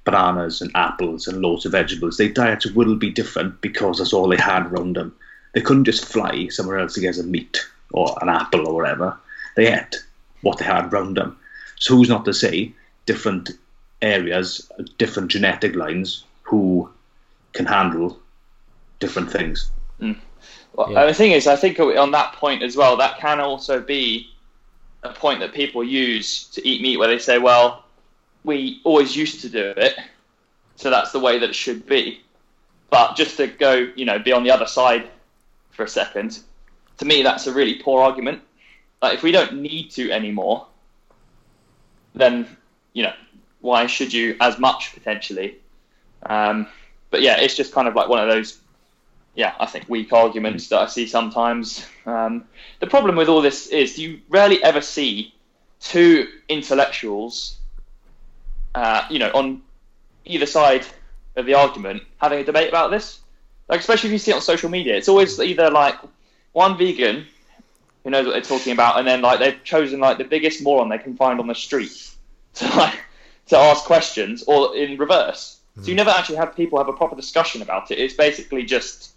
bananas and apples and loads of vegetables. Their diets will be different because that's all they had around them. They couldn't just fly somewhere else to get some meat or an apple or whatever. They ate what they had around them. So who's not to say different areas, different genetic lines, who can handle different things. Mm. Well, yeah. The thing is, I think on that point as well, that can also be a point that people use to eat meat where they say, well, we always used to do it, so that's the way that it should be. But just to go, you know, be on the other side for a second, to me that's a really poor argument. Like, if we don't need to anymore, then, you know, why should you as much potentially? But yeah, it's just kind of like one of those, yeah, I think weak arguments that I see sometimes. The problem with all this is you rarely ever see two intellectuals, you know, on either side of the argument having a debate about this. Like, especially if you see it on social media, it's always either like one vegan who knows what they're talking about, and then like they've chosen like the biggest moron they can find on the street to ask questions, or in reverse. So you never actually have people have a proper discussion about it. It's basically just,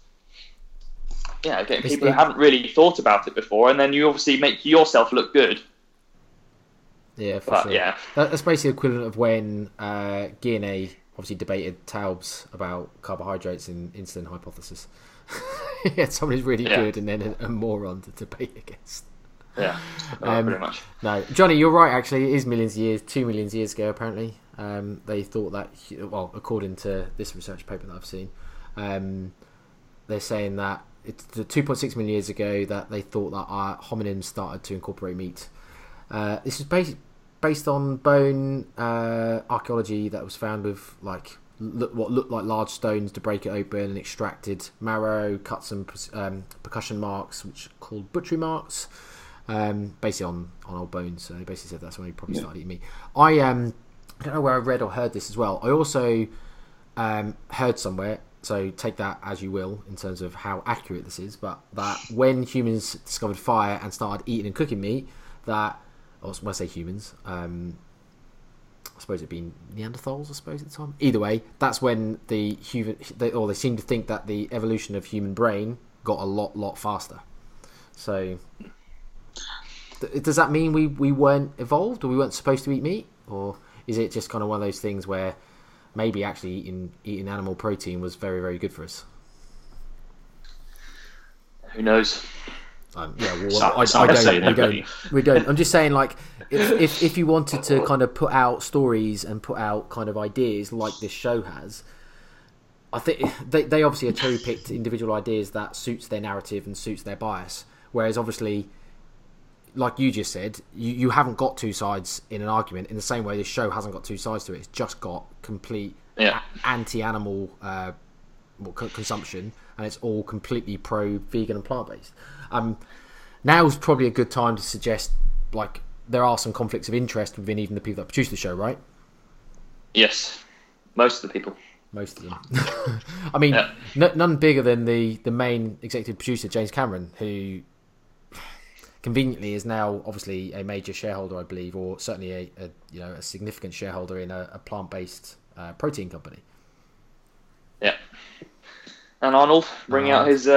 yeah, getting people who haven't really thought about it before, and then you obviously make yourself look good Yeah, for sure. Yeah. That's basically the equivalent of when Guinea obviously debated Taubes about carbohydrates and insulin hypothesis. Yeah, someone who's really good and then a moron to debate against. Yeah, pretty much. No, Johnny, you're right, actually. It is millions of years, 2 million years ago, apparently. They thought that, well, according to this research paper that I've seen, they're saying that it's 2.6 million years ago that they thought that our hominins started to incorporate meat. This is based on bone archaeology that was found with like what looked like large stones to break it open and extracted marrow, cuts and percussion marks, which are called butchery marks, basically on old bones. So they basically said that's when we probably started eating meat. I don't know where I read or heard this as well. I also heard somewhere, so take that as you will in terms of how accurate this is, but that when humans discovered fire and started eating and cooking meat, that, or when I say humans, I suppose it'd been Neanderthals, I suppose, at the time. Either way, that's when they seem to think that the evolution of human brain got a lot faster. So, does that mean we weren't evolved, or we weren't supposed to eat meat? Or is it just kind of one of those things where maybe actually eating animal protein was very, very good for us? Who knows? We don't. I'm just saying, like, if you wanted to kind of put out stories and put out kind of ideas like this show has, I think they obviously have cherry-picked individual ideas that suits their narrative and suits their bias. Whereas obviously, like you just said, you haven't got two sides in an argument in the same way this show hasn't got two sides to it. It's just got complete anti-animal consumption, and it's all completely pro-vegan and plant-based. Now's probably a good time to suggest, like, there are some conflicts of interest within even the people that produce the show, right? Yes, most of the people. Most of them. I mean, none bigger than the main executive producer, James Cameron, who conveniently is now obviously a major shareholder, I believe, or certainly a significant shareholder in a plant-based protein company. Yeah. And Arnold bringing out his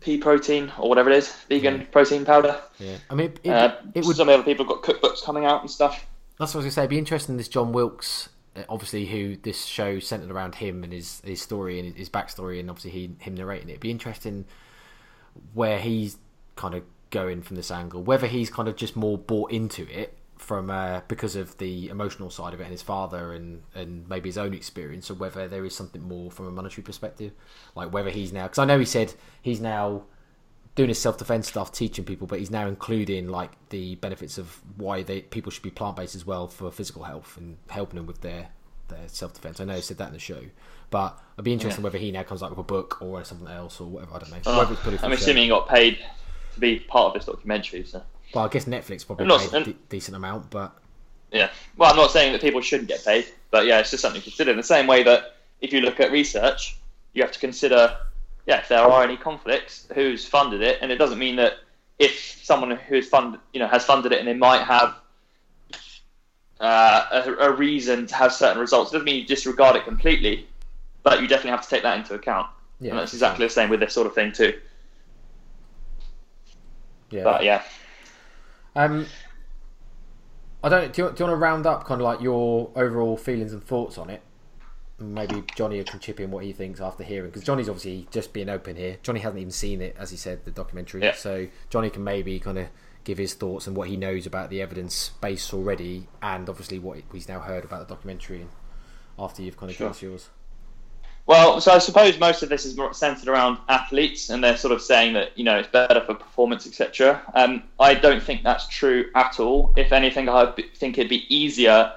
pea protein or whatever it is, vegan protein powder. Yeah, I mean, it would. Some other people have got cookbooks coming out and stuff. That's what I was gonna say. It'd be interesting. This John Wilks, obviously, who this show centered around him and his story and his backstory, and obviously him narrating it. It'd be interesting where he's kind of going from this angle. Whether he's kind of just more bought into it from because of the emotional side of it and his father and maybe his own experience, or whether there is something more from a monetary perspective, like whether he's now, because I know he said he's now doing his self-defense stuff, teaching people, but he's now including like the benefits of why people should be plant-based as well for physical health and helping them with their self-defense. I know he said that in the show, but I'd be interested whether he now comes up with a book or something else or whatever. I don't know. I'm assuming he got paid to be part of this documentary, so. Well, I guess Netflix probably paid a decent amount, but... Yeah. Well, I'm not saying that people shouldn't get paid, but yeah, it's just something to consider. In the same way that if you look at research, you have to consider, if there are any conflicts, who's funded it, and it doesn't mean that if someone who's funded, has funded it and they might have a reason to have certain results, it doesn't mean you disregard it completely, but you definitely have to take that into account. Yeah, and that's exactly the same with this sort of thing too. Yeah. But yeah... I don't. Do you want to round up kind of like your overall feelings and thoughts on it? Maybe Johnny can chip in what he thinks after hearing, because Johnny's obviously just being open here. Johnny hasn't even seen it, as he said, the documentary. Yeah. So Johnny can maybe kind of give his thoughts and what he knows about the evidence base already, and obviously what he's now heard about the documentary. After you've kind of given us yours. Well, so I suppose most of this is centered around athletes, and they're sort of saying that, it's better for performance, etc. I don't think that's true at all. If anything, I think it'd be easier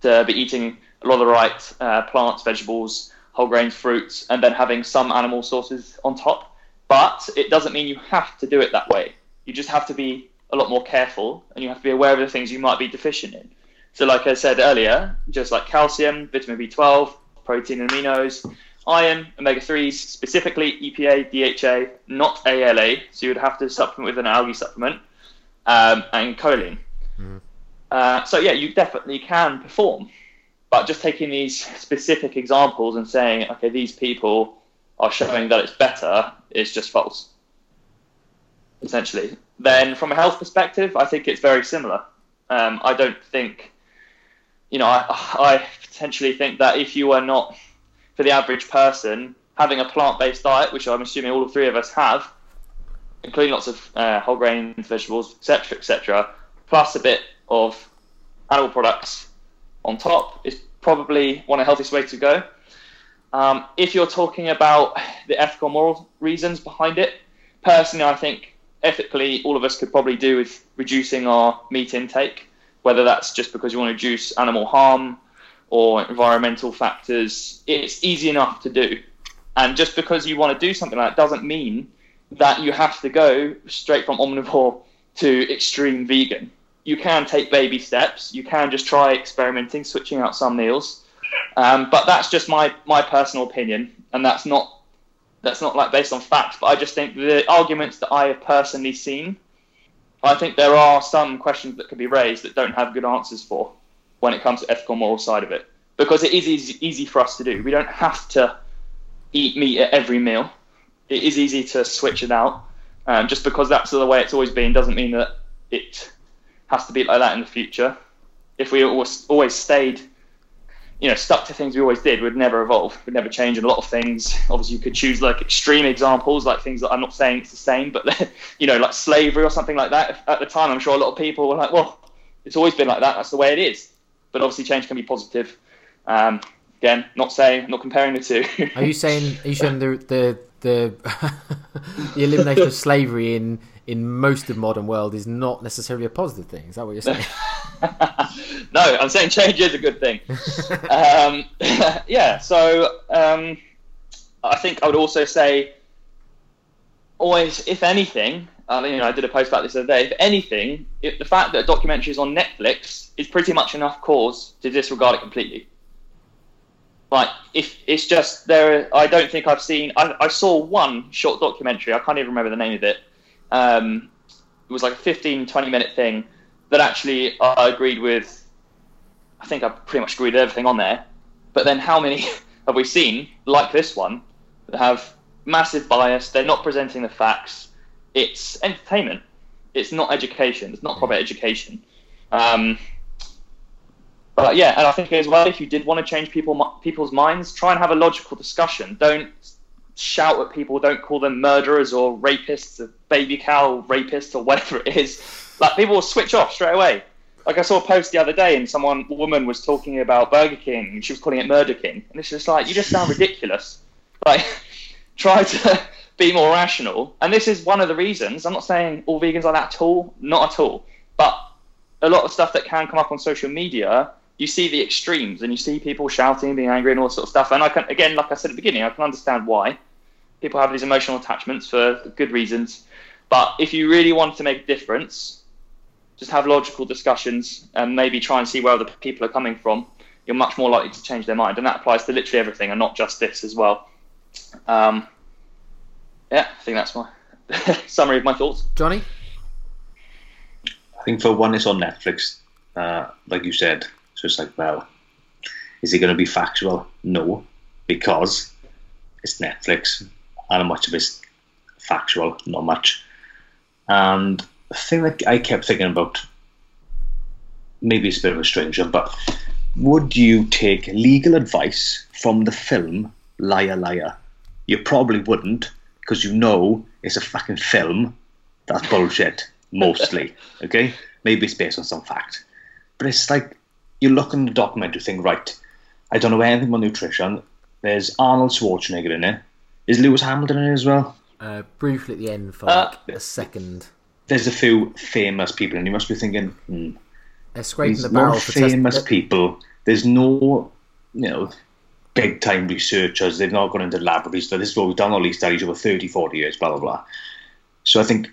to be eating a lot of the right plants, vegetables, whole grains, fruits, and then having some animal sources on top. But it doesn't mean you have to do it that way. You just have to be a lot more careful, and you have to be aware of the things you might be deficient in. So like I said earlier, just like calcium, vitamin B12, protein and aminos, iron, omega-3s, specifically EPA, DHA, not ALA, so you would have to supplement with an algae supplement, and choline. Mm. So yeah, you definitely can perform, but just taking these specific examples and saying, okay, these people are showing that it's better, is just false, essentially. Then from a health perspective, I think it's very similar. I don't think, you know, I potentially think that if you are not, for the average person, having a plant-based diet, which I'm assuming all three of us have, including lots of whole grains, vegetables, etc., plus a bit of animal products on top, is probably one of the healthiest ways to go. If you're talking about the ethical and moral reasons behind it, personally, I think ethically all of us could probably do with reducing our meat intake, whether that's just because you want to reduce animal harm or environmental factors. It's easy enough to do. And just because you want to do something like that doesn't mean that you have to go straight from omnivore to extreme vegan. You can take baby steps. You can just try experimenting, switching out some meals. But that's just my personal opinion, and that's not like based on facts. But I just think the arguments that I have personally seen, I think there are some questions that could be raised that don't have good answers for when it comes to ethical, moral side of it, because it is easy for us to do. We don't have to eat meat at every meal. It is easy to switch it out. Just because that's the way it's always been doesn't mean that it has to be like that in the future. If we always stayed, you know, stuck to things we always did, we'd never evolve, we'd never change. And a lot of things, obviously, you could choose like extreme examples, like things that I'm not saying it's the same, but, you know, like slavery or something like that. At the time, I'm sure a lot of people were like, well, it's always been like that, that's the way it is. But obviously, change can be positive. Again, not comparing the two. Are you saying the the elimination of slavery in most of modern world is not necessarily a positive thing? Is that what you're saying? No, I'm saying change is a good thing. Yeah, so I think I would also say always, if anything, you know, I did a post about this the other day, if anything, the fact that a documentary is on Netflix is pretty much enough cause to disregard it completely. Like, if it's just there, I don't think I've seen. I saw one short documentary. I can't even remember the name of it. It was like a 15, 20-minute thing that actually I agreed with. I think I pretty much agreed with everything on there. But then, how many have we seen like this one that have massive bias? They're not presenting the facts. It's entertainment. It's not education. It's not proper education. But yeah, and I think as well, if you did want to change people's minds, try and have a logical discussion. Don't shout at people. Don't call them murderers or rapists or baby cow rapists or whatever it is. Like, people will switch off straight away. Like, I saw a post the other day and a woman was talking about Burger King and she was calling it Murder King. And it's just like, you just sound ridiculous. Like, try to be more rational. And this is one of the reasons. I'm not saying all vegans are that at all. Not at all. But a lot of stuff that can come up on social media, you see the extremes and you see people shouting, being angry and all sort of stuff. And I can, again, like I said at the beginning, I can understand why people have these emotional attachments for good reasons. But if you really want to make a difference, just have logical discussions and maybe try and see where the people are coming from. You're much more likely to change their mind. And that applies to literally everything and not just this as well. Yeah, I think that's my summary of my thoughts. Johnny? I think for one, it's on Netflix, like you said. So it's like, well, is it going to be factual? No, because it's Netflix and much of it's factual, not much. And the thing that I kept thinking about, maybe it's a bit of a strange one, but would you take legal advice from the film Liar Liar? You probably wouldn't, because you know it's a fucking film. That's bullshit, mostly. Okay? Maybe it's based on some fact. But it's like, you look in the documentary thing, right, I don't know anything about nutrition. There's Arnold Schwarzenegger in it. Is Lewis Hamilton in it as well? Briefly at the end for like a second. There's a few famous people, and you must be thinking, they're scraping the barrel for famous people. There's no, you know, big-time researchers. They've not gone into laboratories. This is what we've done all these studies over 30, 40 years, blah, blah, blah. So I think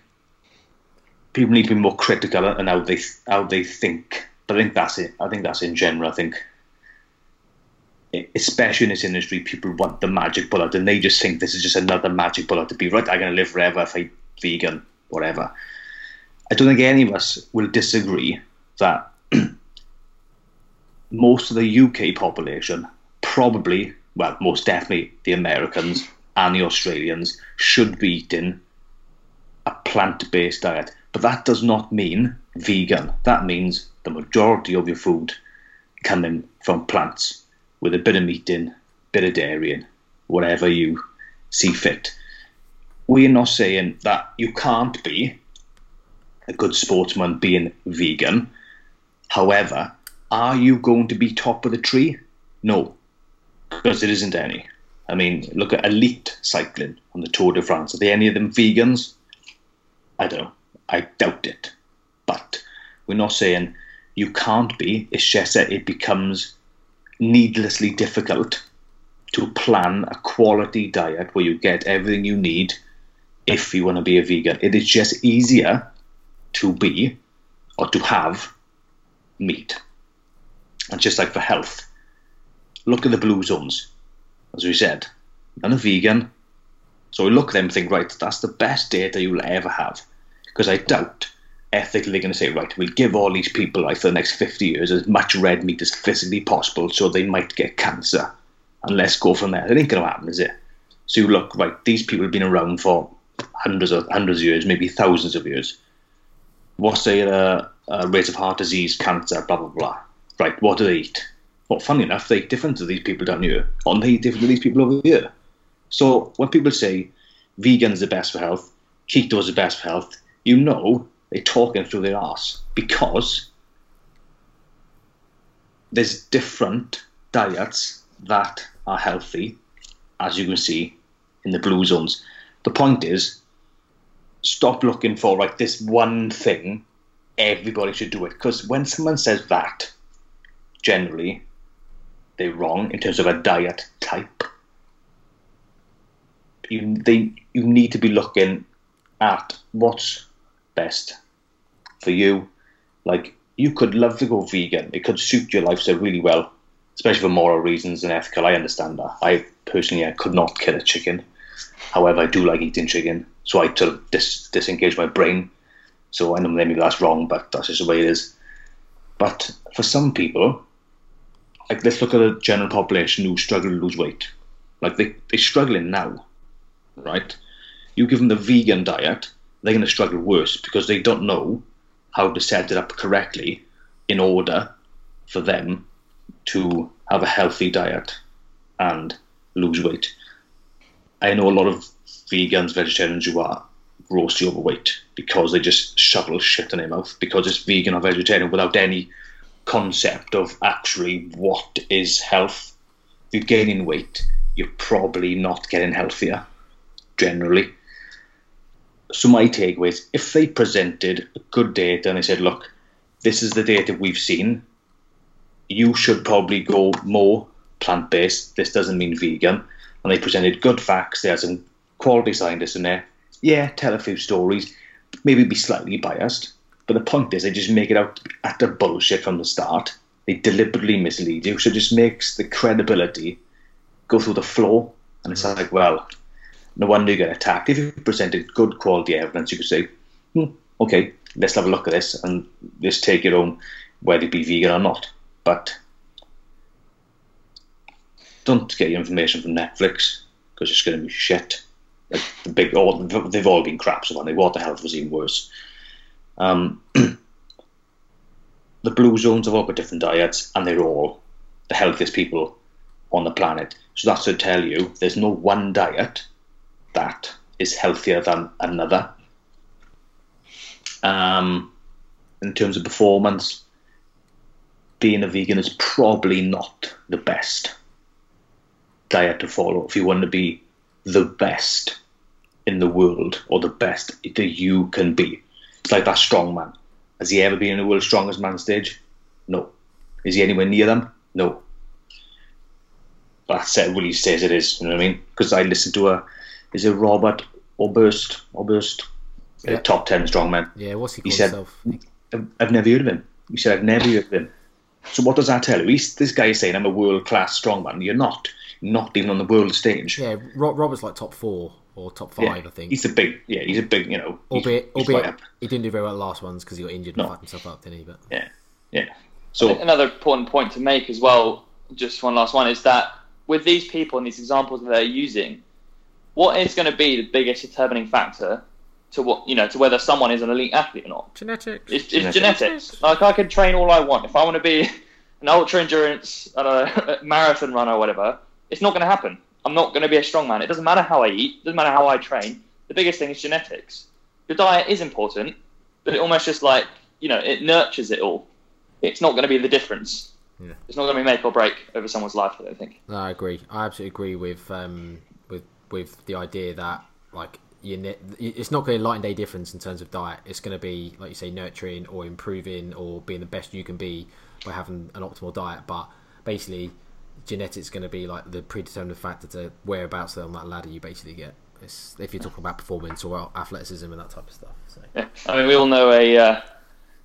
people need to be more critical in how they think. But I think that's it. I think that's in general. I think, especially in this industry, people want the magic bullet, and they just think this is just another magic bullet to be right. I'm going to live forever if I'm vegan, whatever. I don't think any of us will disagree that most of the UK population, probably, well, most definitely the Americans and the Australians, should be eating a plant-based diet. But that does not mean vegan. That means the majority of your food coming from plants, with a bit of meat in, bit of dairy in, whatever you see fit. We're not saying that you can't be a good sportsman being vegan. However, are you going to be top of the tree? No, because there isn't any. I mean, look at elite cycling on the Tour de France. Are there any of them vegans? I don't know. I doubt it. But we're not saying you can't be. It's just that it becomes needlessly difficult to plan a quality diet where you get everything you need if you want to be a vegan. It is just easier to be or to have meat. And just like for health, look at the blue zones. As we said, none are vegan. So we look at them and think, right, that's the best data you'll ever have. Because I doubt ethically they're going to say, right, we'll give all these people, like, for the next 50 years as much red meat as physically possible so they might get cancer. And let's go from there. It ain't going to happen, is it? So you look, right, these people have been around for hundreds of years, maybe thousands of years. What's their rate of heart disease, cancer, blah, blah, blah. Right, what do they eat? Well, funny enough, they're different to these people down here, and they're different to these people over here. So when people say vegans are best for health, keto is the best for health, you know they're talking through their arse, because there's different diets that are healthy, as you can see in the blue zones. The point is, stop looking for, like, this one thing, everybody should do it. Because when someone says that, generally, they're wrong in terms of a diet type. You need to be looking at what's best for you. Like, you could love to go vegan. It could suit your lifestyle really well, especially for moral reasons and ethical. I understand that. I personally, I could not kill a chicken. However, I do like eating chicken, so I sort of disengage my brain. So I know maybe that's wrong, but that's just the way it is. But for some people, like, let's look at the general population who struggle to lose weight. Like, they're struggling now, right? You give them the vegan diet, they're going to struggle worse because they don't know how to set it up correctly in order for them to have a healthy diet and lose weight. I know a lot of vegans, vegetarians who are grossly overweight because they just shovel shit in their mouth because it's vegan or vegetarian without any concept of actually what is health. If you're gaining weight, you're probably not getting healthier, generally. So my takeaway is, if they presented good data and they said, look, this is the data we've seen, you should probably go more plant-based, this doesn't mean vegan, and they presented good facts, they had some quality scientists in there, yeah, tell a few stories, maybe be slightly biased, but the point is they just make it out utter bullshit from the start. They deliberately mislead you, so it just makes the credibility go through the floor, and it's like, well, no wonder you get attacked. If you presented good quality evidence, you could say, okay, let's have a look at this, and just take your own, whether it be vegan or not. But don't get your information from Netflix, because it's going to be shit. Like, the big, all, they've all been crap, so what the hell was even worse. The blue zones have all got different diets, and they're all the healthiest people on the planet. So that's to tell you, there's no one diet that is healthier than another. In terms of performance, being a vegan is probably not the best diet to follow if you want to be the best in the world, or the best that you can be. It's like that strong man. Has he ever been in the world's strongest man stage? No. Is he anywhere near them? No. But that's it, really says it is, you know what I mean? Because I listened to Robert Oberst? Yeah. Top 10 strongman. Yeah, what's he called himself? I've never heard of him. He said, I've never heard of him. So what does that tell you? This guy is saying, I'm a world-class strongman. You're not. Not even on the world stage. Yeah, Robert's like top 4 or top 5, yeah, I think. He's a big, you know. Albeit he didn't do very well at the last ones because he got injured and fucked himself up, didn't he? But yeah. So another important point to make as well, just one last one, is that with these people and these examples that they're using, what is going to be the biggest determining factor to what, you know, to whether someone is an elite athlete or not. Genetics. It's genetics. Like, I can train all I want. If I want to be an ultra endurance marathon runner or whatever, it's not going to happen. I'm not going to be a strong man. It doesn't matter how I eat. It doesn't matter how I train. The biggest thing is genetics. Your diet is important, but it almost just, like, you know, it nurtures it all. It's not going to be the difference. Yeah. It's not going to be make or break over someone's life, I don't think. No, I agree. I absolutely agree with the idea that, like, it's not going to be a light and day difference in terms of diet. It's going to be, like you say, nurturing or improving or being the best you can be by having an optimal diet. But basically, genetics is going to be like the predetermined factor to whereabouts on that ladder you basically get. It's, if you're talking about performance or athleticism and that type of stuff. So. Yeah. I mean, we all know a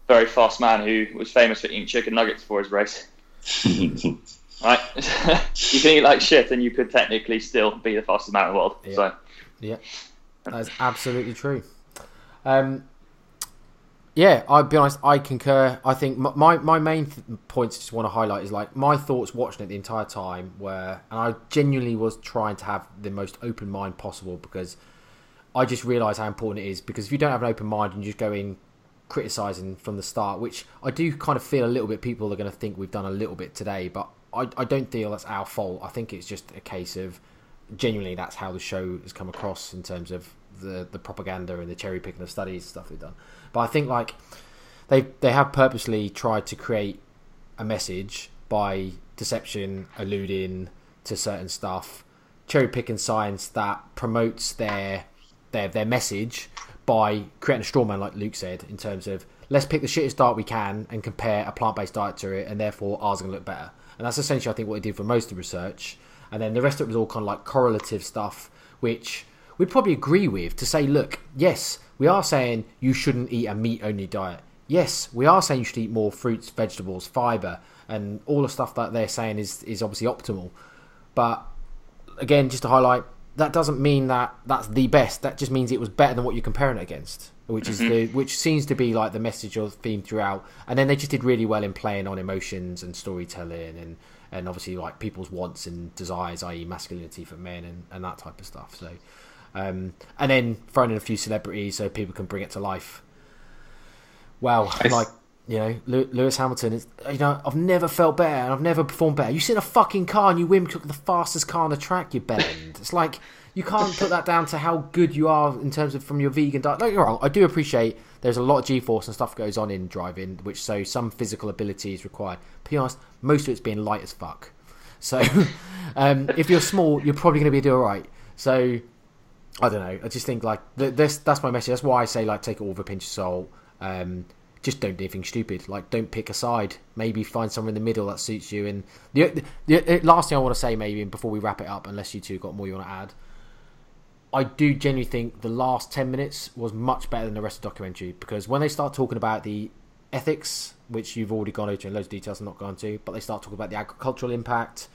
very fast man who was famous for eating chicken nuggets before his race. Right? You can eat like shit and you could technically still be the fastest man in the world. Yeah. So. Yeah. That is absolutely true. Yeah, I'll be honest, I concur. I think my main points I just want to highlight is, like, my thoughts watching it the entire time were, and I genuinely was trying to have the most open mind possible, because I just realised how important it is. Because if you don't have an open mind and you just go in criticising from the start, which I do kind of feel a little bit people are going to think we've done a little bit today, but I don't feel that's our fault. I think it's just a case of genuinely that's how the show has come across in terms of the propaganda and the cherry picking of studies stuff they've done. But I think, like, they have purposely tried to create a message by deception, alluding to certain stuff, cherry picking science that promotes their message by creating a straw man, like Luke said, in terms of let's pick the shittest diet we can and compare a plant based diet to it, and therefore ours are gonna look better. And that's essentially, I think, what they did for most of the research. And then the rest of it was all kind of like correlative stuff, which we'd probably agree with, to say, look, yes, we are saying you shouldn't eat a meat-only diet. Yes, we are saying you should eat more fruits, vegetables, fibre, and all the stuff that they're saying is obviously optimal. But, again, just to highlight, that doesn't mean that that's the best. That just means it was better than what you're comparing it against, which is which seems to be like the message or theme throughout. And then they just did really well in playing on emotions and storytelling and obviously, like, people's wants and desires, i.e. masculinity for men and that type of stuff. So... and then throwing in a few celebrities so people can bring it to life. Wow, like, you know, Lewis Hamilton is, you know, I've never felt better and I've never performed better. You sit in a fucking car and you win the fastest car on the track, you bend. It's like, you can't put that down to how good you are in terms of from your vegan diet. Don't get me wrong, I do appreciate there's a lot of G-force and stuff goes on in driving, which so some physical ability is required. To be honest, most of it's being light as fuck. So if you're small, you're probably going to be doing all right. So... I don't know. I just think, like, that's my message. That's why I say, like, take it all with a pinch of salt. Just don't do anything stupid. Like, don't pick a side. Maybe find somewhere in the middle that suits you. And the last thing I want to say, maybe, and before we wrap it up, unless you two got more you want to add, I do genuinely think the last 10 minutes was much better than the rest of the documentary, because when they start talking about the ethics, which you've already gone into in loads of details I'm not going to, but they start talking about the agricultural impact,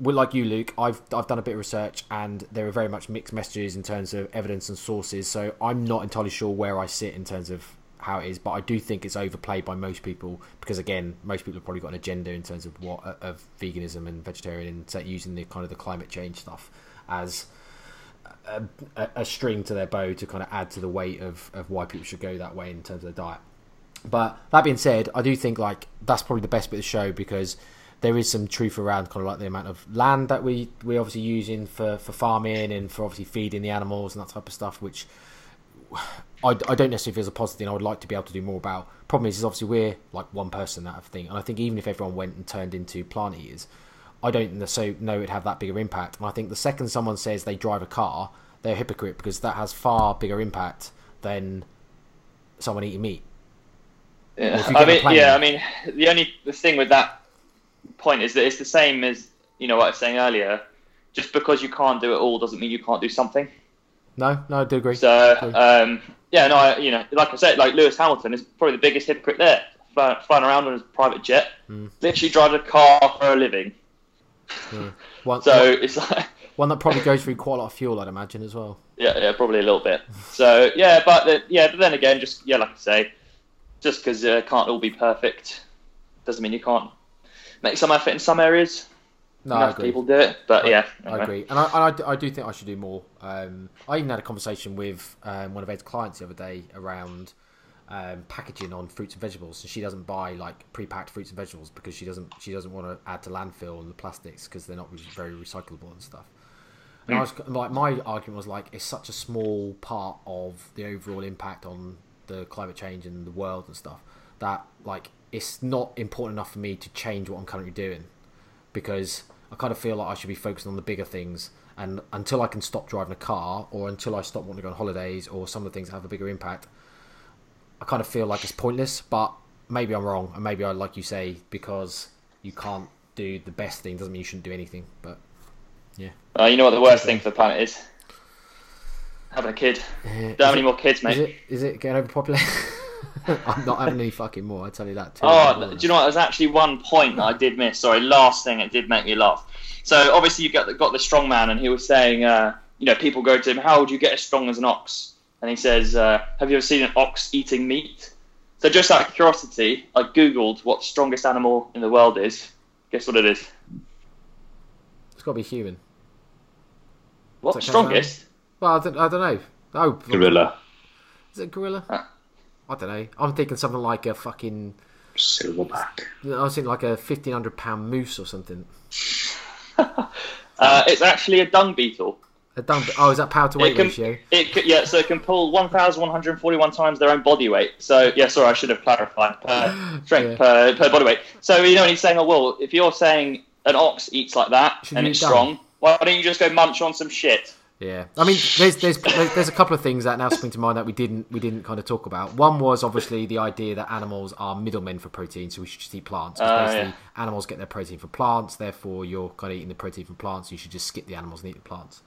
like you, Luke, I've done a bit of research, and there are very much mixed messages in terms of evidence and sources, so I'm not entirely sure where I sit in terms of how it is, but I do think it's overplayed by most people, because, again, most people have probably got an agenda in terms of what of veganism and vegetarian, and using the kind of the climate change stuff as a string to their bow to kind of add to the weight of why people should go that way in terms of their diet. But that being said, I do think, like, that's probably the best bit of the show, because... there is some truth around kind of like the amount of land that we're obviously using for farming and for obviously feeding the animals and that type of stuff, which I don't necessarily feel is a positive thing. I would like to be able to do more about. Problem is obviously we're like one person out of thing. And I think even if everyone went and turned into plant eaters, I don't know it'd have that bigger impact. And I think the second someone says they drive a car, they're a hypocrite, because that has far bigger impact than someone eating meat. Yeah, I mean, the thing with that point is that it's the same as, you know, what I was saying earlier. Just because you can't do it all doesn't mean you can't do something. No, I do agree. So, like I said, like Lewis Hamilton is probably the biggest hypocrite there, flying around on his private jet, literally drives a car for a living. Yeah. It's like one that probably goes through quite a lot of fuel, I'd imagine, as well. Yeah, probably a little bit. So yeah, but then again, just like I say, just because it can't all be perfect doesn't mean you can't make some effort in some areas. No, enough people do it, but yeah. Anyway. I agree. And I do think I should do more. I even had a conversation with one of Ed's clients the other day around packaging on fruits and vegetables. So she doesn't buy like pre-packed fruits and vegetables because she doesn't want to add to landfill and the plastics because they're not very recyclable and stuff. And I was like, my argument was like, it's such a small part of the overall impact on the climate change and the world and stuff that like it's not important enough for me to change what I'm currently doing, because I kind of feel like I should be focusing on the bigger things. And until I can stop driving a car, or until I stop wanting to go on holidays, or some of the things that have a bigger impact, I kind of feel like it's pointless. But maybe I'm wrong, and maybe I, like you say, because you can't do the best thing doesn't mean you shouldn't do anything. But yeah, you know what the worst thing for the planet is? Having a kid. Don't have any more kids, mate. Is it getting overpopulated? I'm not having any fucking more, I tell you that too. Oh, do you know what? There's actually one point that I did miss. Sorry, last thing, it did make me laugh. So obviously you got the strong man, and he was saying, people go to him, how would you get as strong as an ox? And he says, have you ever seen an ox eating meat? So just out of curiosity, I Googled what the strongest animal in the world is. Guess what it is? It's got to be human. What's strongest? Well, I don't know. Oh, gorilla. Is it a gorilla? I don't know. I'm thinking something like a fucking silverback. I was thinking like a 1,500 pound moose or something. It's actually a dung beetle. Oh, is that power to weight ratio? So it can pull 1,141 times their own body weight. So, yeah, sorry, I should have clarified. Strength per body weight. So, when he's saying, oh, well, if you're saying an ox eats like that it's strong, why don't you just go munch on some shit? Yeah, I mean, there's a couple of things that now spring to mind that we didn't kind of talk about. One was obviously the idea that animals are middlemen for protein, so we should just eat plants. Animals get their protein from plants, therefore you're kind of eating the protein from plants. You should just skip the animals and eat the plants.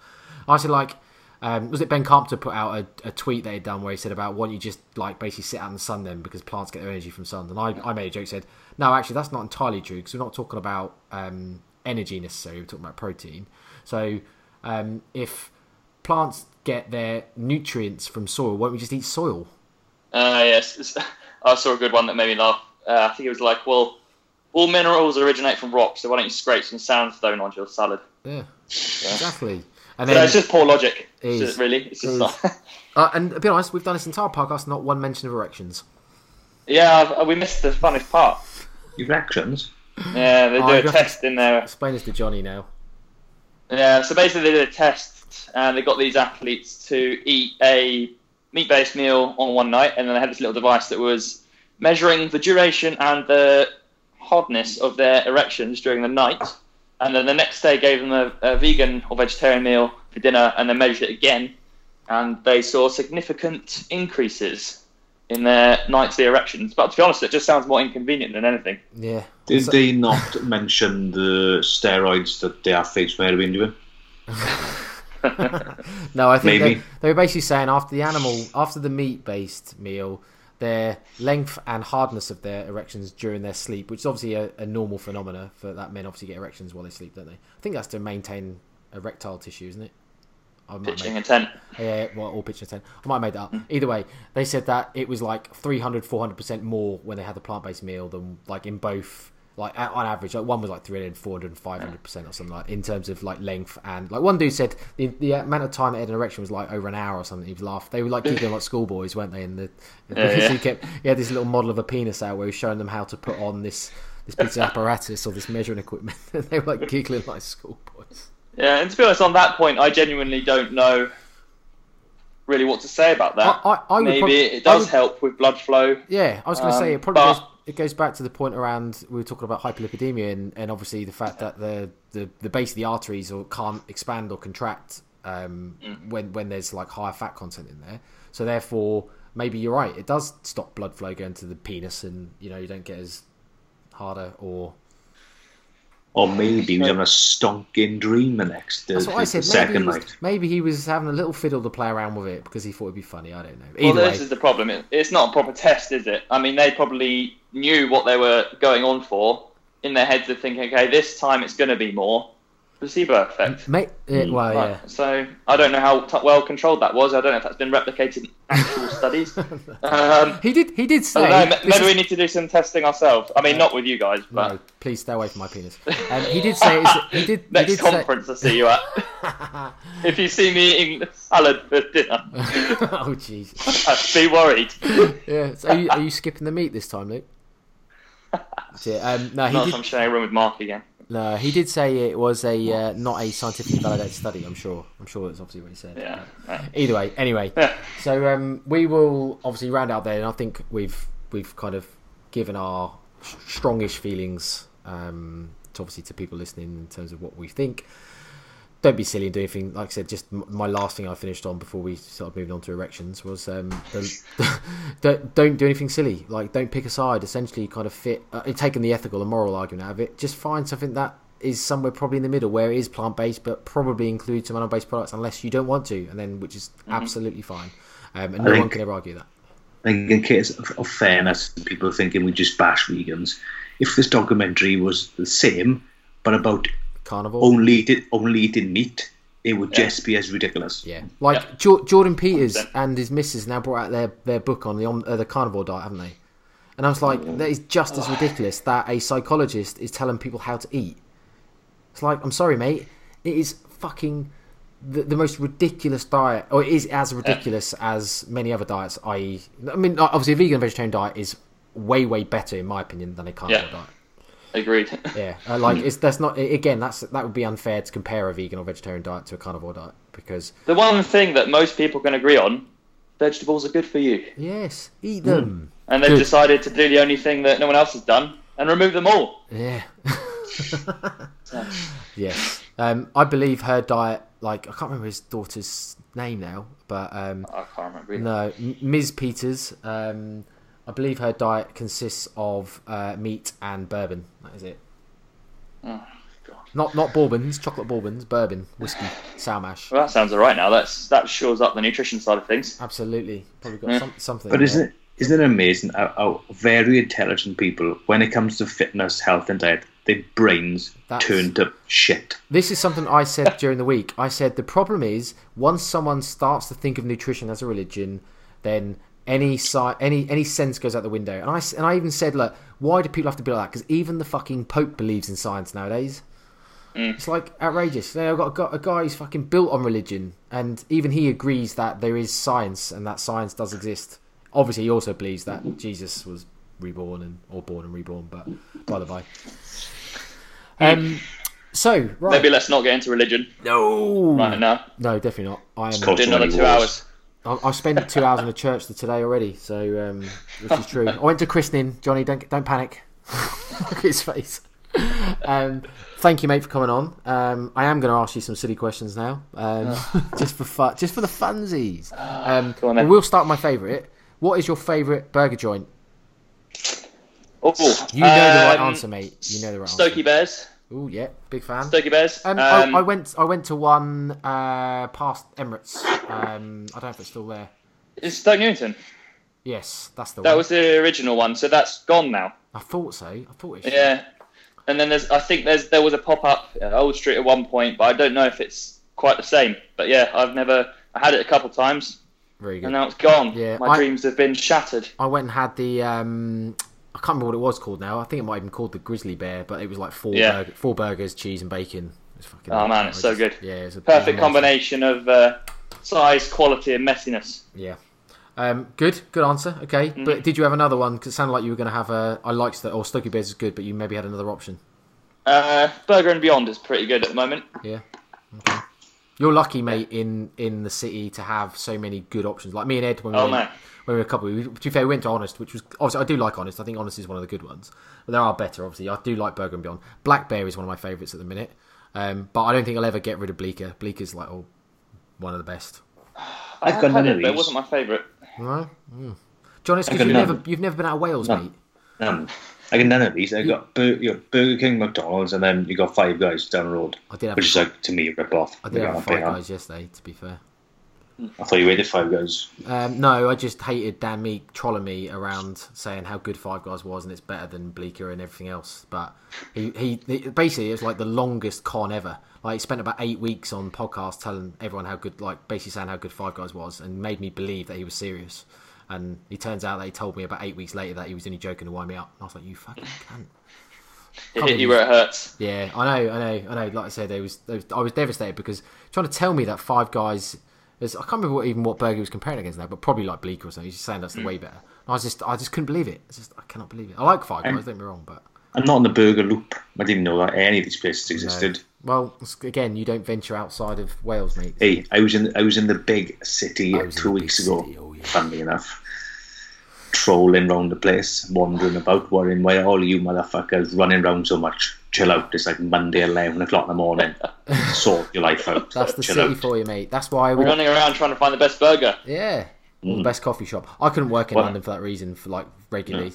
I actually like, was it Ben Carpenter put out a tweet that he'd done where he said about, why don't you just like basically sit out in the sun then, because plants get their energy from sun. And I made a joke, said, no, actually that's not entirely true, because we're not talking about energy necessarily, we're talking about protein. So if plants get their nutrients from soil, won't we just eat soil? Yes. I saw a good one that made me laugh. I think it was like, well, all minerals originate from rocks, so why don't you scrape some sandstone onto your salad? Yeah, exactly. And then, it's just poor logic, really. It's just not... and to be honest, we've done this entire podcast, not one mention of erections. Yeah, we missed the funnest part. Erections? Yeah, they do a test in there. Explain this to Johnny now. Yeah, so basically they did a test and they got these athletes to eat a meat-based meal on one night, and then they had this little device that was measuring the duration and the hardness of their erections during the night, and then the next day gave them a vegan or vegetarian meal for dinner, and they measured it again, and they saw significant increases in their nightly erections. But to be honest, it just sounds more inconvenient than anything. Yeah. Did they not mention the steroids that the athletes may have been doing? No, I think they were basically saying after the meat-based meal, their length and hardness of their erections during their sleep, which is obviously a normal phenomena for that men obviously get erections while they sleep, don't they? I think that's to maintain erectile tissue, isn't it? Pitching a tent. Yeah, well, or pitching a tent. I might have made that up. Either way, they said that it was like 300, 400% more when they had the plant-based meal than like in both... Like on average, like one was like 300, 400, 500% or something, like in terms of like length, and like one dude said the amount of time that had an erection was like over an hour or something. He was laughing. They were like keeping like schoolboys, weren't they? And he had this little model of a penis out where he was showing them how to put on this piece of apparatus or this measuring equipment. And they were like giggling like schoolboys. Yeah, and to be honest, on that point, I genuinely don't know really what to say about that. Maybe it does help with blood flow. Yeah, I was going to say it probably. It goes back to the point around we were talking about hyperlipidemia and obviously the fact that the base of the arteries or can't expand or contract when there's like higher fat content in there. So therefore, maybe you're right. It does stop blood flow going to the penis, and you don't get as harder or maybe he was having a stonking dream the next day. That's what I said. Maybe he was having a little fiddle to play around with it because he thought it'd be funny. I don't know. Either way, this is the problem. It's not a proper test, is it? I mean, they probably knew what they were going on for. In their heads, they're thinking, okay, this time it's going to be more. placebo effect. Well, right. Yeah. So I don't know how well controlled that was. I don't know if that's been replicated in actual studies. He did say. Maybe we need to do some testing ourselves. I mean, not with you guys, but no, please stay away from my penis. He did say. Next conference, I see you at. If you see me eating salad for dinner, oh Jesus, be worried. Yeah. So are you skipping the meat this time, Luke? So, I'm sharing a room with Mark again. No, he did say it was a not a scientifically validated study. I'm sure that's obviously what he said. Yeah. Either way, anyway. Yeah. So we will obviously round out there, and I think we've kind of given our strongish feelings to people listening in terms of what we think. Don't be silly and do anything. Like I said, just my last thing I finished on before we started moving on to erections was don't do anything silly. Like, don't pick a side. Essentially, kind of fit. Taking the ethical and moral argument out of it, just find something that is somewhere probably in the middle, where it is plant-based but probably includes some animal-based products, unless you don't want to, and then which is absolutely fine. And no one can ever argue that. I think in case of fairness, people are thinking we just bash vegans. If this documentary was the same, but about carnivore only eating meat, it would just be as ridiculous. Yeah, like Jordan Peters and his missus now brought out their book on the carnivore diet, haven't they? And I was like, that is just as ridiculous that a psychologist is telling people how to eat. It's like, I'm sorry, mate, it is fucking the most ridiculous diet, or it is as ridiculous as many other diets. I mean, obviously, a vegan and vegetarian diet is way, way better, in my opinion, than a carnivore diet. Agreed. Yeah, that would be unfair to compare a vegan or vegetarian diet to a carnivore diet, because the one thing that most people can agree on, vegetables are good for you. Yes, eat them. And they've decided to do the only thing that no one else has done and remove them all. Yeah. Yes. I believe her diet, like, I can't remember his daughter's name now, but I can't remember either. No, Ms. Peters. I believe her diet consists of meat and bourbon. That is it. Oh, God. Not bourbons, chocolate bourbons, bourbon, whiskey, sour mash. Well, that sounds all right now. That shores up the nutrition side of things. Absolutely. Probably got something. But isn't it amazing how very intelligent people, when it comes to fitness, health and diet, their brains turn to shit. This is something I said during the week. I said the problem is, once someone starts to think of nutrition as a religion, then any sense goes out the window. And I even said, look, why do people have to be like that? Because even the fucking Pope believes in science nowadays. It's like outrageous. I've got a guy who's fucking built on religion, and even he agrees that there is science and that science does exist. Obviously, he also believes that Jesus was born and reborn. But by the by, so right. Maybe let's not get into religion. No, right now. No, definitely not. I did another 2 hours. I've spent 2 hours in the church today already, so which is true. I went to christening, Johnny. Don't panic. Look at his face. Thank you, mate, for coming on. I am going to ask you some silly questions now, just for the funsies. We'll start with my favourite. What is your favourite burger joint? Oh, you know the right answer, mate. You know the right answer. Stokie Bears. Oh yeah, big fan. Stokie Bears. I went to one past Emirates. I don't know if it's still there. Is Stoke Newington? Yes, that's the one. That was the original one, so that's gone now. I thought so. Yeah. And then there was a pop up at Old Street at one point, but I don't know if it's quite the same. But yeah, I had it a couple of times. Very good. And now it's gone. Yeah, my dreams have been shattered. I went and had the I can't remember what it was called now. I think it might have been called the Grizzly Bear, but it was like four burgers, cheese and bacon. It was fucking man, it's so good. Yeah, it's a perfect combination of size, quality and messiness. Yeah. Good answer. Okay. But did you have another one? Because it sounded like you were going to have Stokie Bears is good, but you maybe had another option. Burger and Beyond is pretty good at the moment. Yeah. Okay. You're lucky, mate, in the city to have so many good options. Like me and Ed, when we were a couple, to be fair, we went to Honest, which was obviously, I do like Honest. I think Honest is one of the good ones, but there are better. Obviously, I do like Burger and Beyond. Blackberry is one of my favourites at the minute, but I don't think I'll ever get rid of Bleecker. Bleecker's like one of the best. I've got none of these. It wasn't my favourite. No, John, it's because you've never been out of Wales, mate. I got none of these. I got Burger King, McDonald's, and then you got Five Guys down the road, which is like to me a rip off. I did have Five Guys yesterday, to be fair. I thought you were the Five Guys. No, I just hated Dan Meek trolling me around saying how good Five Guys was and it's better than Bleecker and everything else. But he basically it was like the longest con ever. Like he spent about 8 weeks on podcasts telling everyone how good, like basically saying how good Five Guys was, and made me believe that he was serious. And it turns out that he told me about 8 weeks later that he was only joking to wind me up. And I was like, you fucking cunt. It hit you where it hurts. Yeah, I know. Like I said, I was devastated because trying to tell me that Five Guys, I can't remember what burger he was comparing against now, but probably like Bleecker or something. He's just saying that's the way better. And I just couldn't believe it. I cannot believe it. I like Five Guys, don't get me wrong, but I'm not in the burger loop. I didn't know that any of these places existed. No. Well, again, you don't venture outside of Wales, mate. Hey, I was in the big city 2 weeks ago. Oh, yeah. Funnily enough. Trolling round the place, wandering about, worrying why all you motherfuckers running round so much. Chill out. It's like Monday, 11 o'clock in the morning. Sort your life out. That's the city for you, mate. That's why we're running around trying to find the best burger. Yeah, or the best coffee shop. I couldn't work in London for that reason. For like regularly,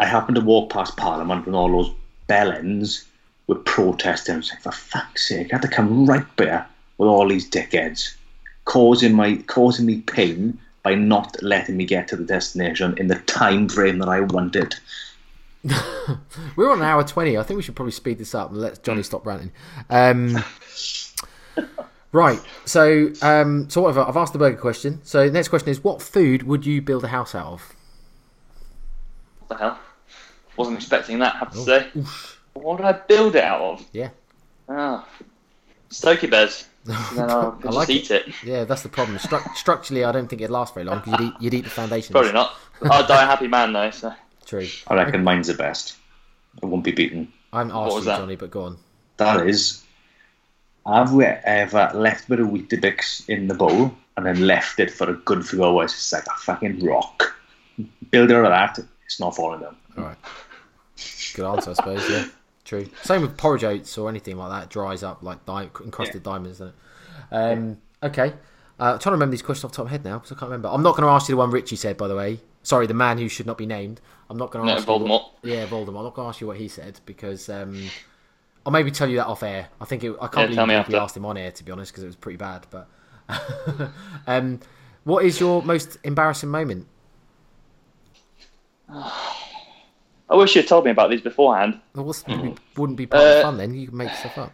I happened to walk past Parliament and all those bellends were protesting. I was like, for fuck's sake, I had to come right there with all these dickheads causing me pain by not letting me get to the destination in the time frame that I wanted. We're on an hour 20. I think we should probably speed this up and let Johnny stop ranting. Right. So what I've asked the burger question. So the next question is, what food would you build a house out of? What the hell? Wasn't expecting that, I have to say. Oof. What would I build it out of? Yeah. Stokie Bears. I like just eat it. Yeah, that's the problem. Structurally, I don't think it'd last very long because you'd eat the foundations. Probably not. I'd die a happy man though. So. True. I reckon mine's the best. It won't be beaten. I'm asking Johnny, but go on. That is, have we ever left a bit of Weetabix in the bowl and then left it for a good few hours? It's like a fucking rock. Build out of that, it's not falling down. All right. Good answer, I suppose. Yeah. True. Same with porridge oats or anything like that. It dries up like encrusted diamonds, doesn't it? Okay. I'm trying to remember these questions off the top of my head now because I can't remember. I'm not going to ask you the one Richie said, by the way. Sorry, the man who should not be named. I'm not going to ask Voldemort. Voldemort. I'm not going to ask you what he said because I'll maybe tell you that off air. I think I can't believe we asked him on air, to be honest, because it was pretty bad. But what is your most embarrassing moment? I wish you had told me about these beforehand. Well, it wouldn't be part of fun then. You can make stuff up.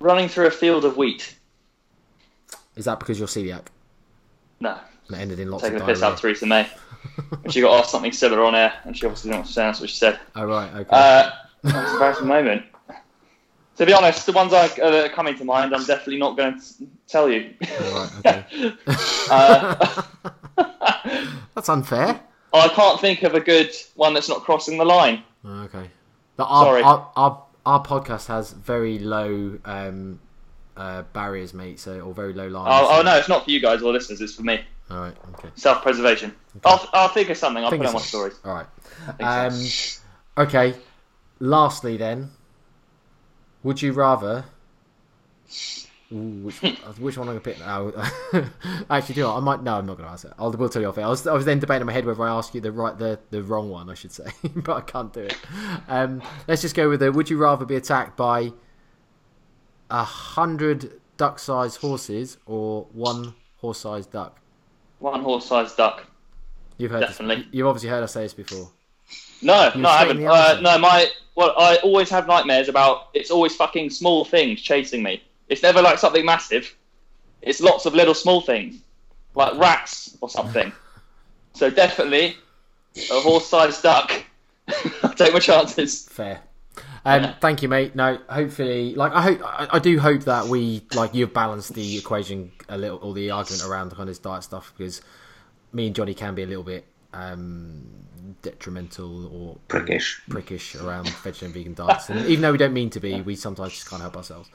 Running through a field of wheat. Is that because you're celiac? No. And it ended in lots of diarrhea. Taking the piss out of Theresa May. She got asked something similar on air, and she obviously didn't want to answer what she said. Oh, right, okay. That was an embarrassing moment. To be honest, the ones that are coming to mind, I'm definitely not going to tell you. Oh, right, okay. That's unfair. I can't think of a good one that's not crossing the line. Okay. Sorry. Our podcast has very low barriers, mate, or very low lines. No, it's not for you guys or listeners, it's for me. All right, okay. Self-preservation. Okay. I'll think of something, I'll put it on my stories. All right. Okay, lastly then, would you rather... Ooh, which one am I going to pick now? Actually, do you know what? I'm not going to answer. We'll tell you off it. I was then debating in my head whether I ask you the wrong one, I should say, but I can't do it. Let's just go with would you rather be attacked by 100 duck-sized horses or one horse-sized duck? One horse-sized duck. You've heard definitely. You've obviously heard us say this before. No, I haven't. I always have nightmares about. It's always fucking small things chasing me. It's never like something massive. It's lots of little small things, like rats or something. So definitely a horse-sized duck. I'll take my chances. Fair. Thank you, mate. No, hopefully, I do hope that we you've balanced the equation a little, or the argument around the kind of this diet stuff, because me and Johnny can be a little bit detrimental or prickish around vegetarian vegan diets, and even though we don't mean to be, we sometimes just can't help ourselves,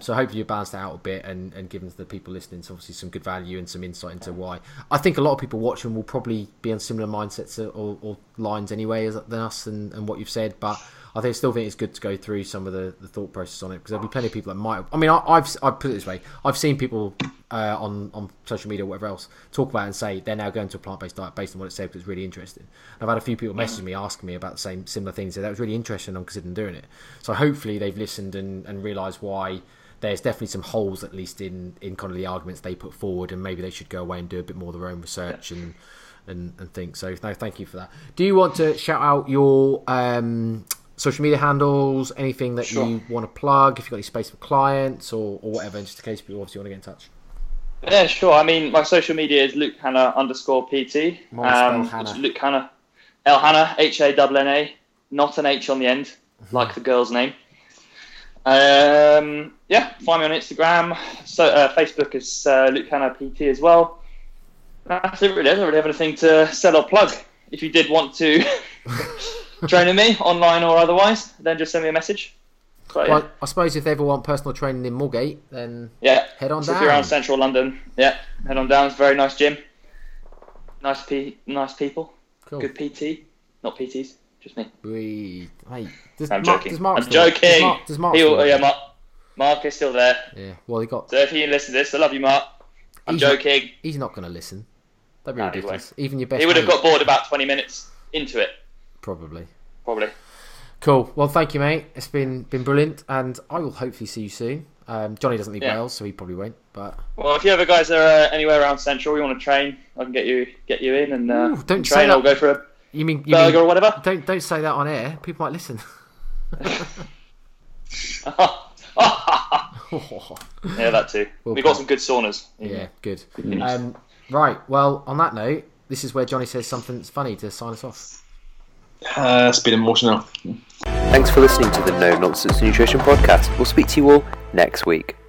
so hopefully you balanced it out a bit and given to the people listening obviously some good value and some insight into why I think a lot of people watching will probably be on similar mindsets or lines anyway than us and what you've said, but I still think it's good to go through some of the thought process on it, because there'll be plenty of people that might. I mean, I've put it this way: I've seen people on social media or whatever else talk about it and say they're now going to a plant-based diet based on what it said, because it's really interesting. And I've had a few people message me asking me about the similar things. So that was really interesting. I'm considering doing it. So hopefully they've listened and realised why there's definitely some holes, at least in kind of the arguments they put forward, and maybe they should go away and do a bit more of their own research and think. So no, thank you for that. Do you want to shout out your social media handles, anything that you want to plug, if you've got any space for clients or whatever, just in case people obviously want to get in touch? Yeah, sure. I mean, my social media is Luke Hanna _PT. Luke Hanna. El Hanna, Hanna, not an H on the end, like the girl's name. Yeah, find me on Instagram. So Facebook is Luke Hanna PT as well. That's it really. I don't really have anything to sell or plug. If you did want to train with me, online or otherwise, then just send me a message. But, well, yeah. I suppose if they ever want personal training in Moorgate, then head on down. If you're around central London, head on down. It's a very nice gym. Nice people. Cool. Good PT. Not PTs, just me. Hey, I'm joking. Mark still Mark is still there. Yeah, well, he got... So if you listen to this, I love you, Mark. I'm joking. He's not going to listen. That'd be ridiculous. Even your best He would have got bored about 20 minutes into it. Probably. Cool. Well, thank you, mate. It's been brilliant, and I will hopefully see you soon. Johnny doesn't leave Wales, so he probably won't. But well, if you ever guys are anywhere around Central, you want to train, I can get you in and don't train. I'll go for a burger or whatever. Don't say that on air. People might listen. Yeah, that too. We've got some good saunas. Yeah, good. Right. Well, on that note, this is where Johnny says something that's funny to sign us off. It's been emotional. Thanks for listening to the No Nonsense Nutrition Podcast. We'll speak to you all next week.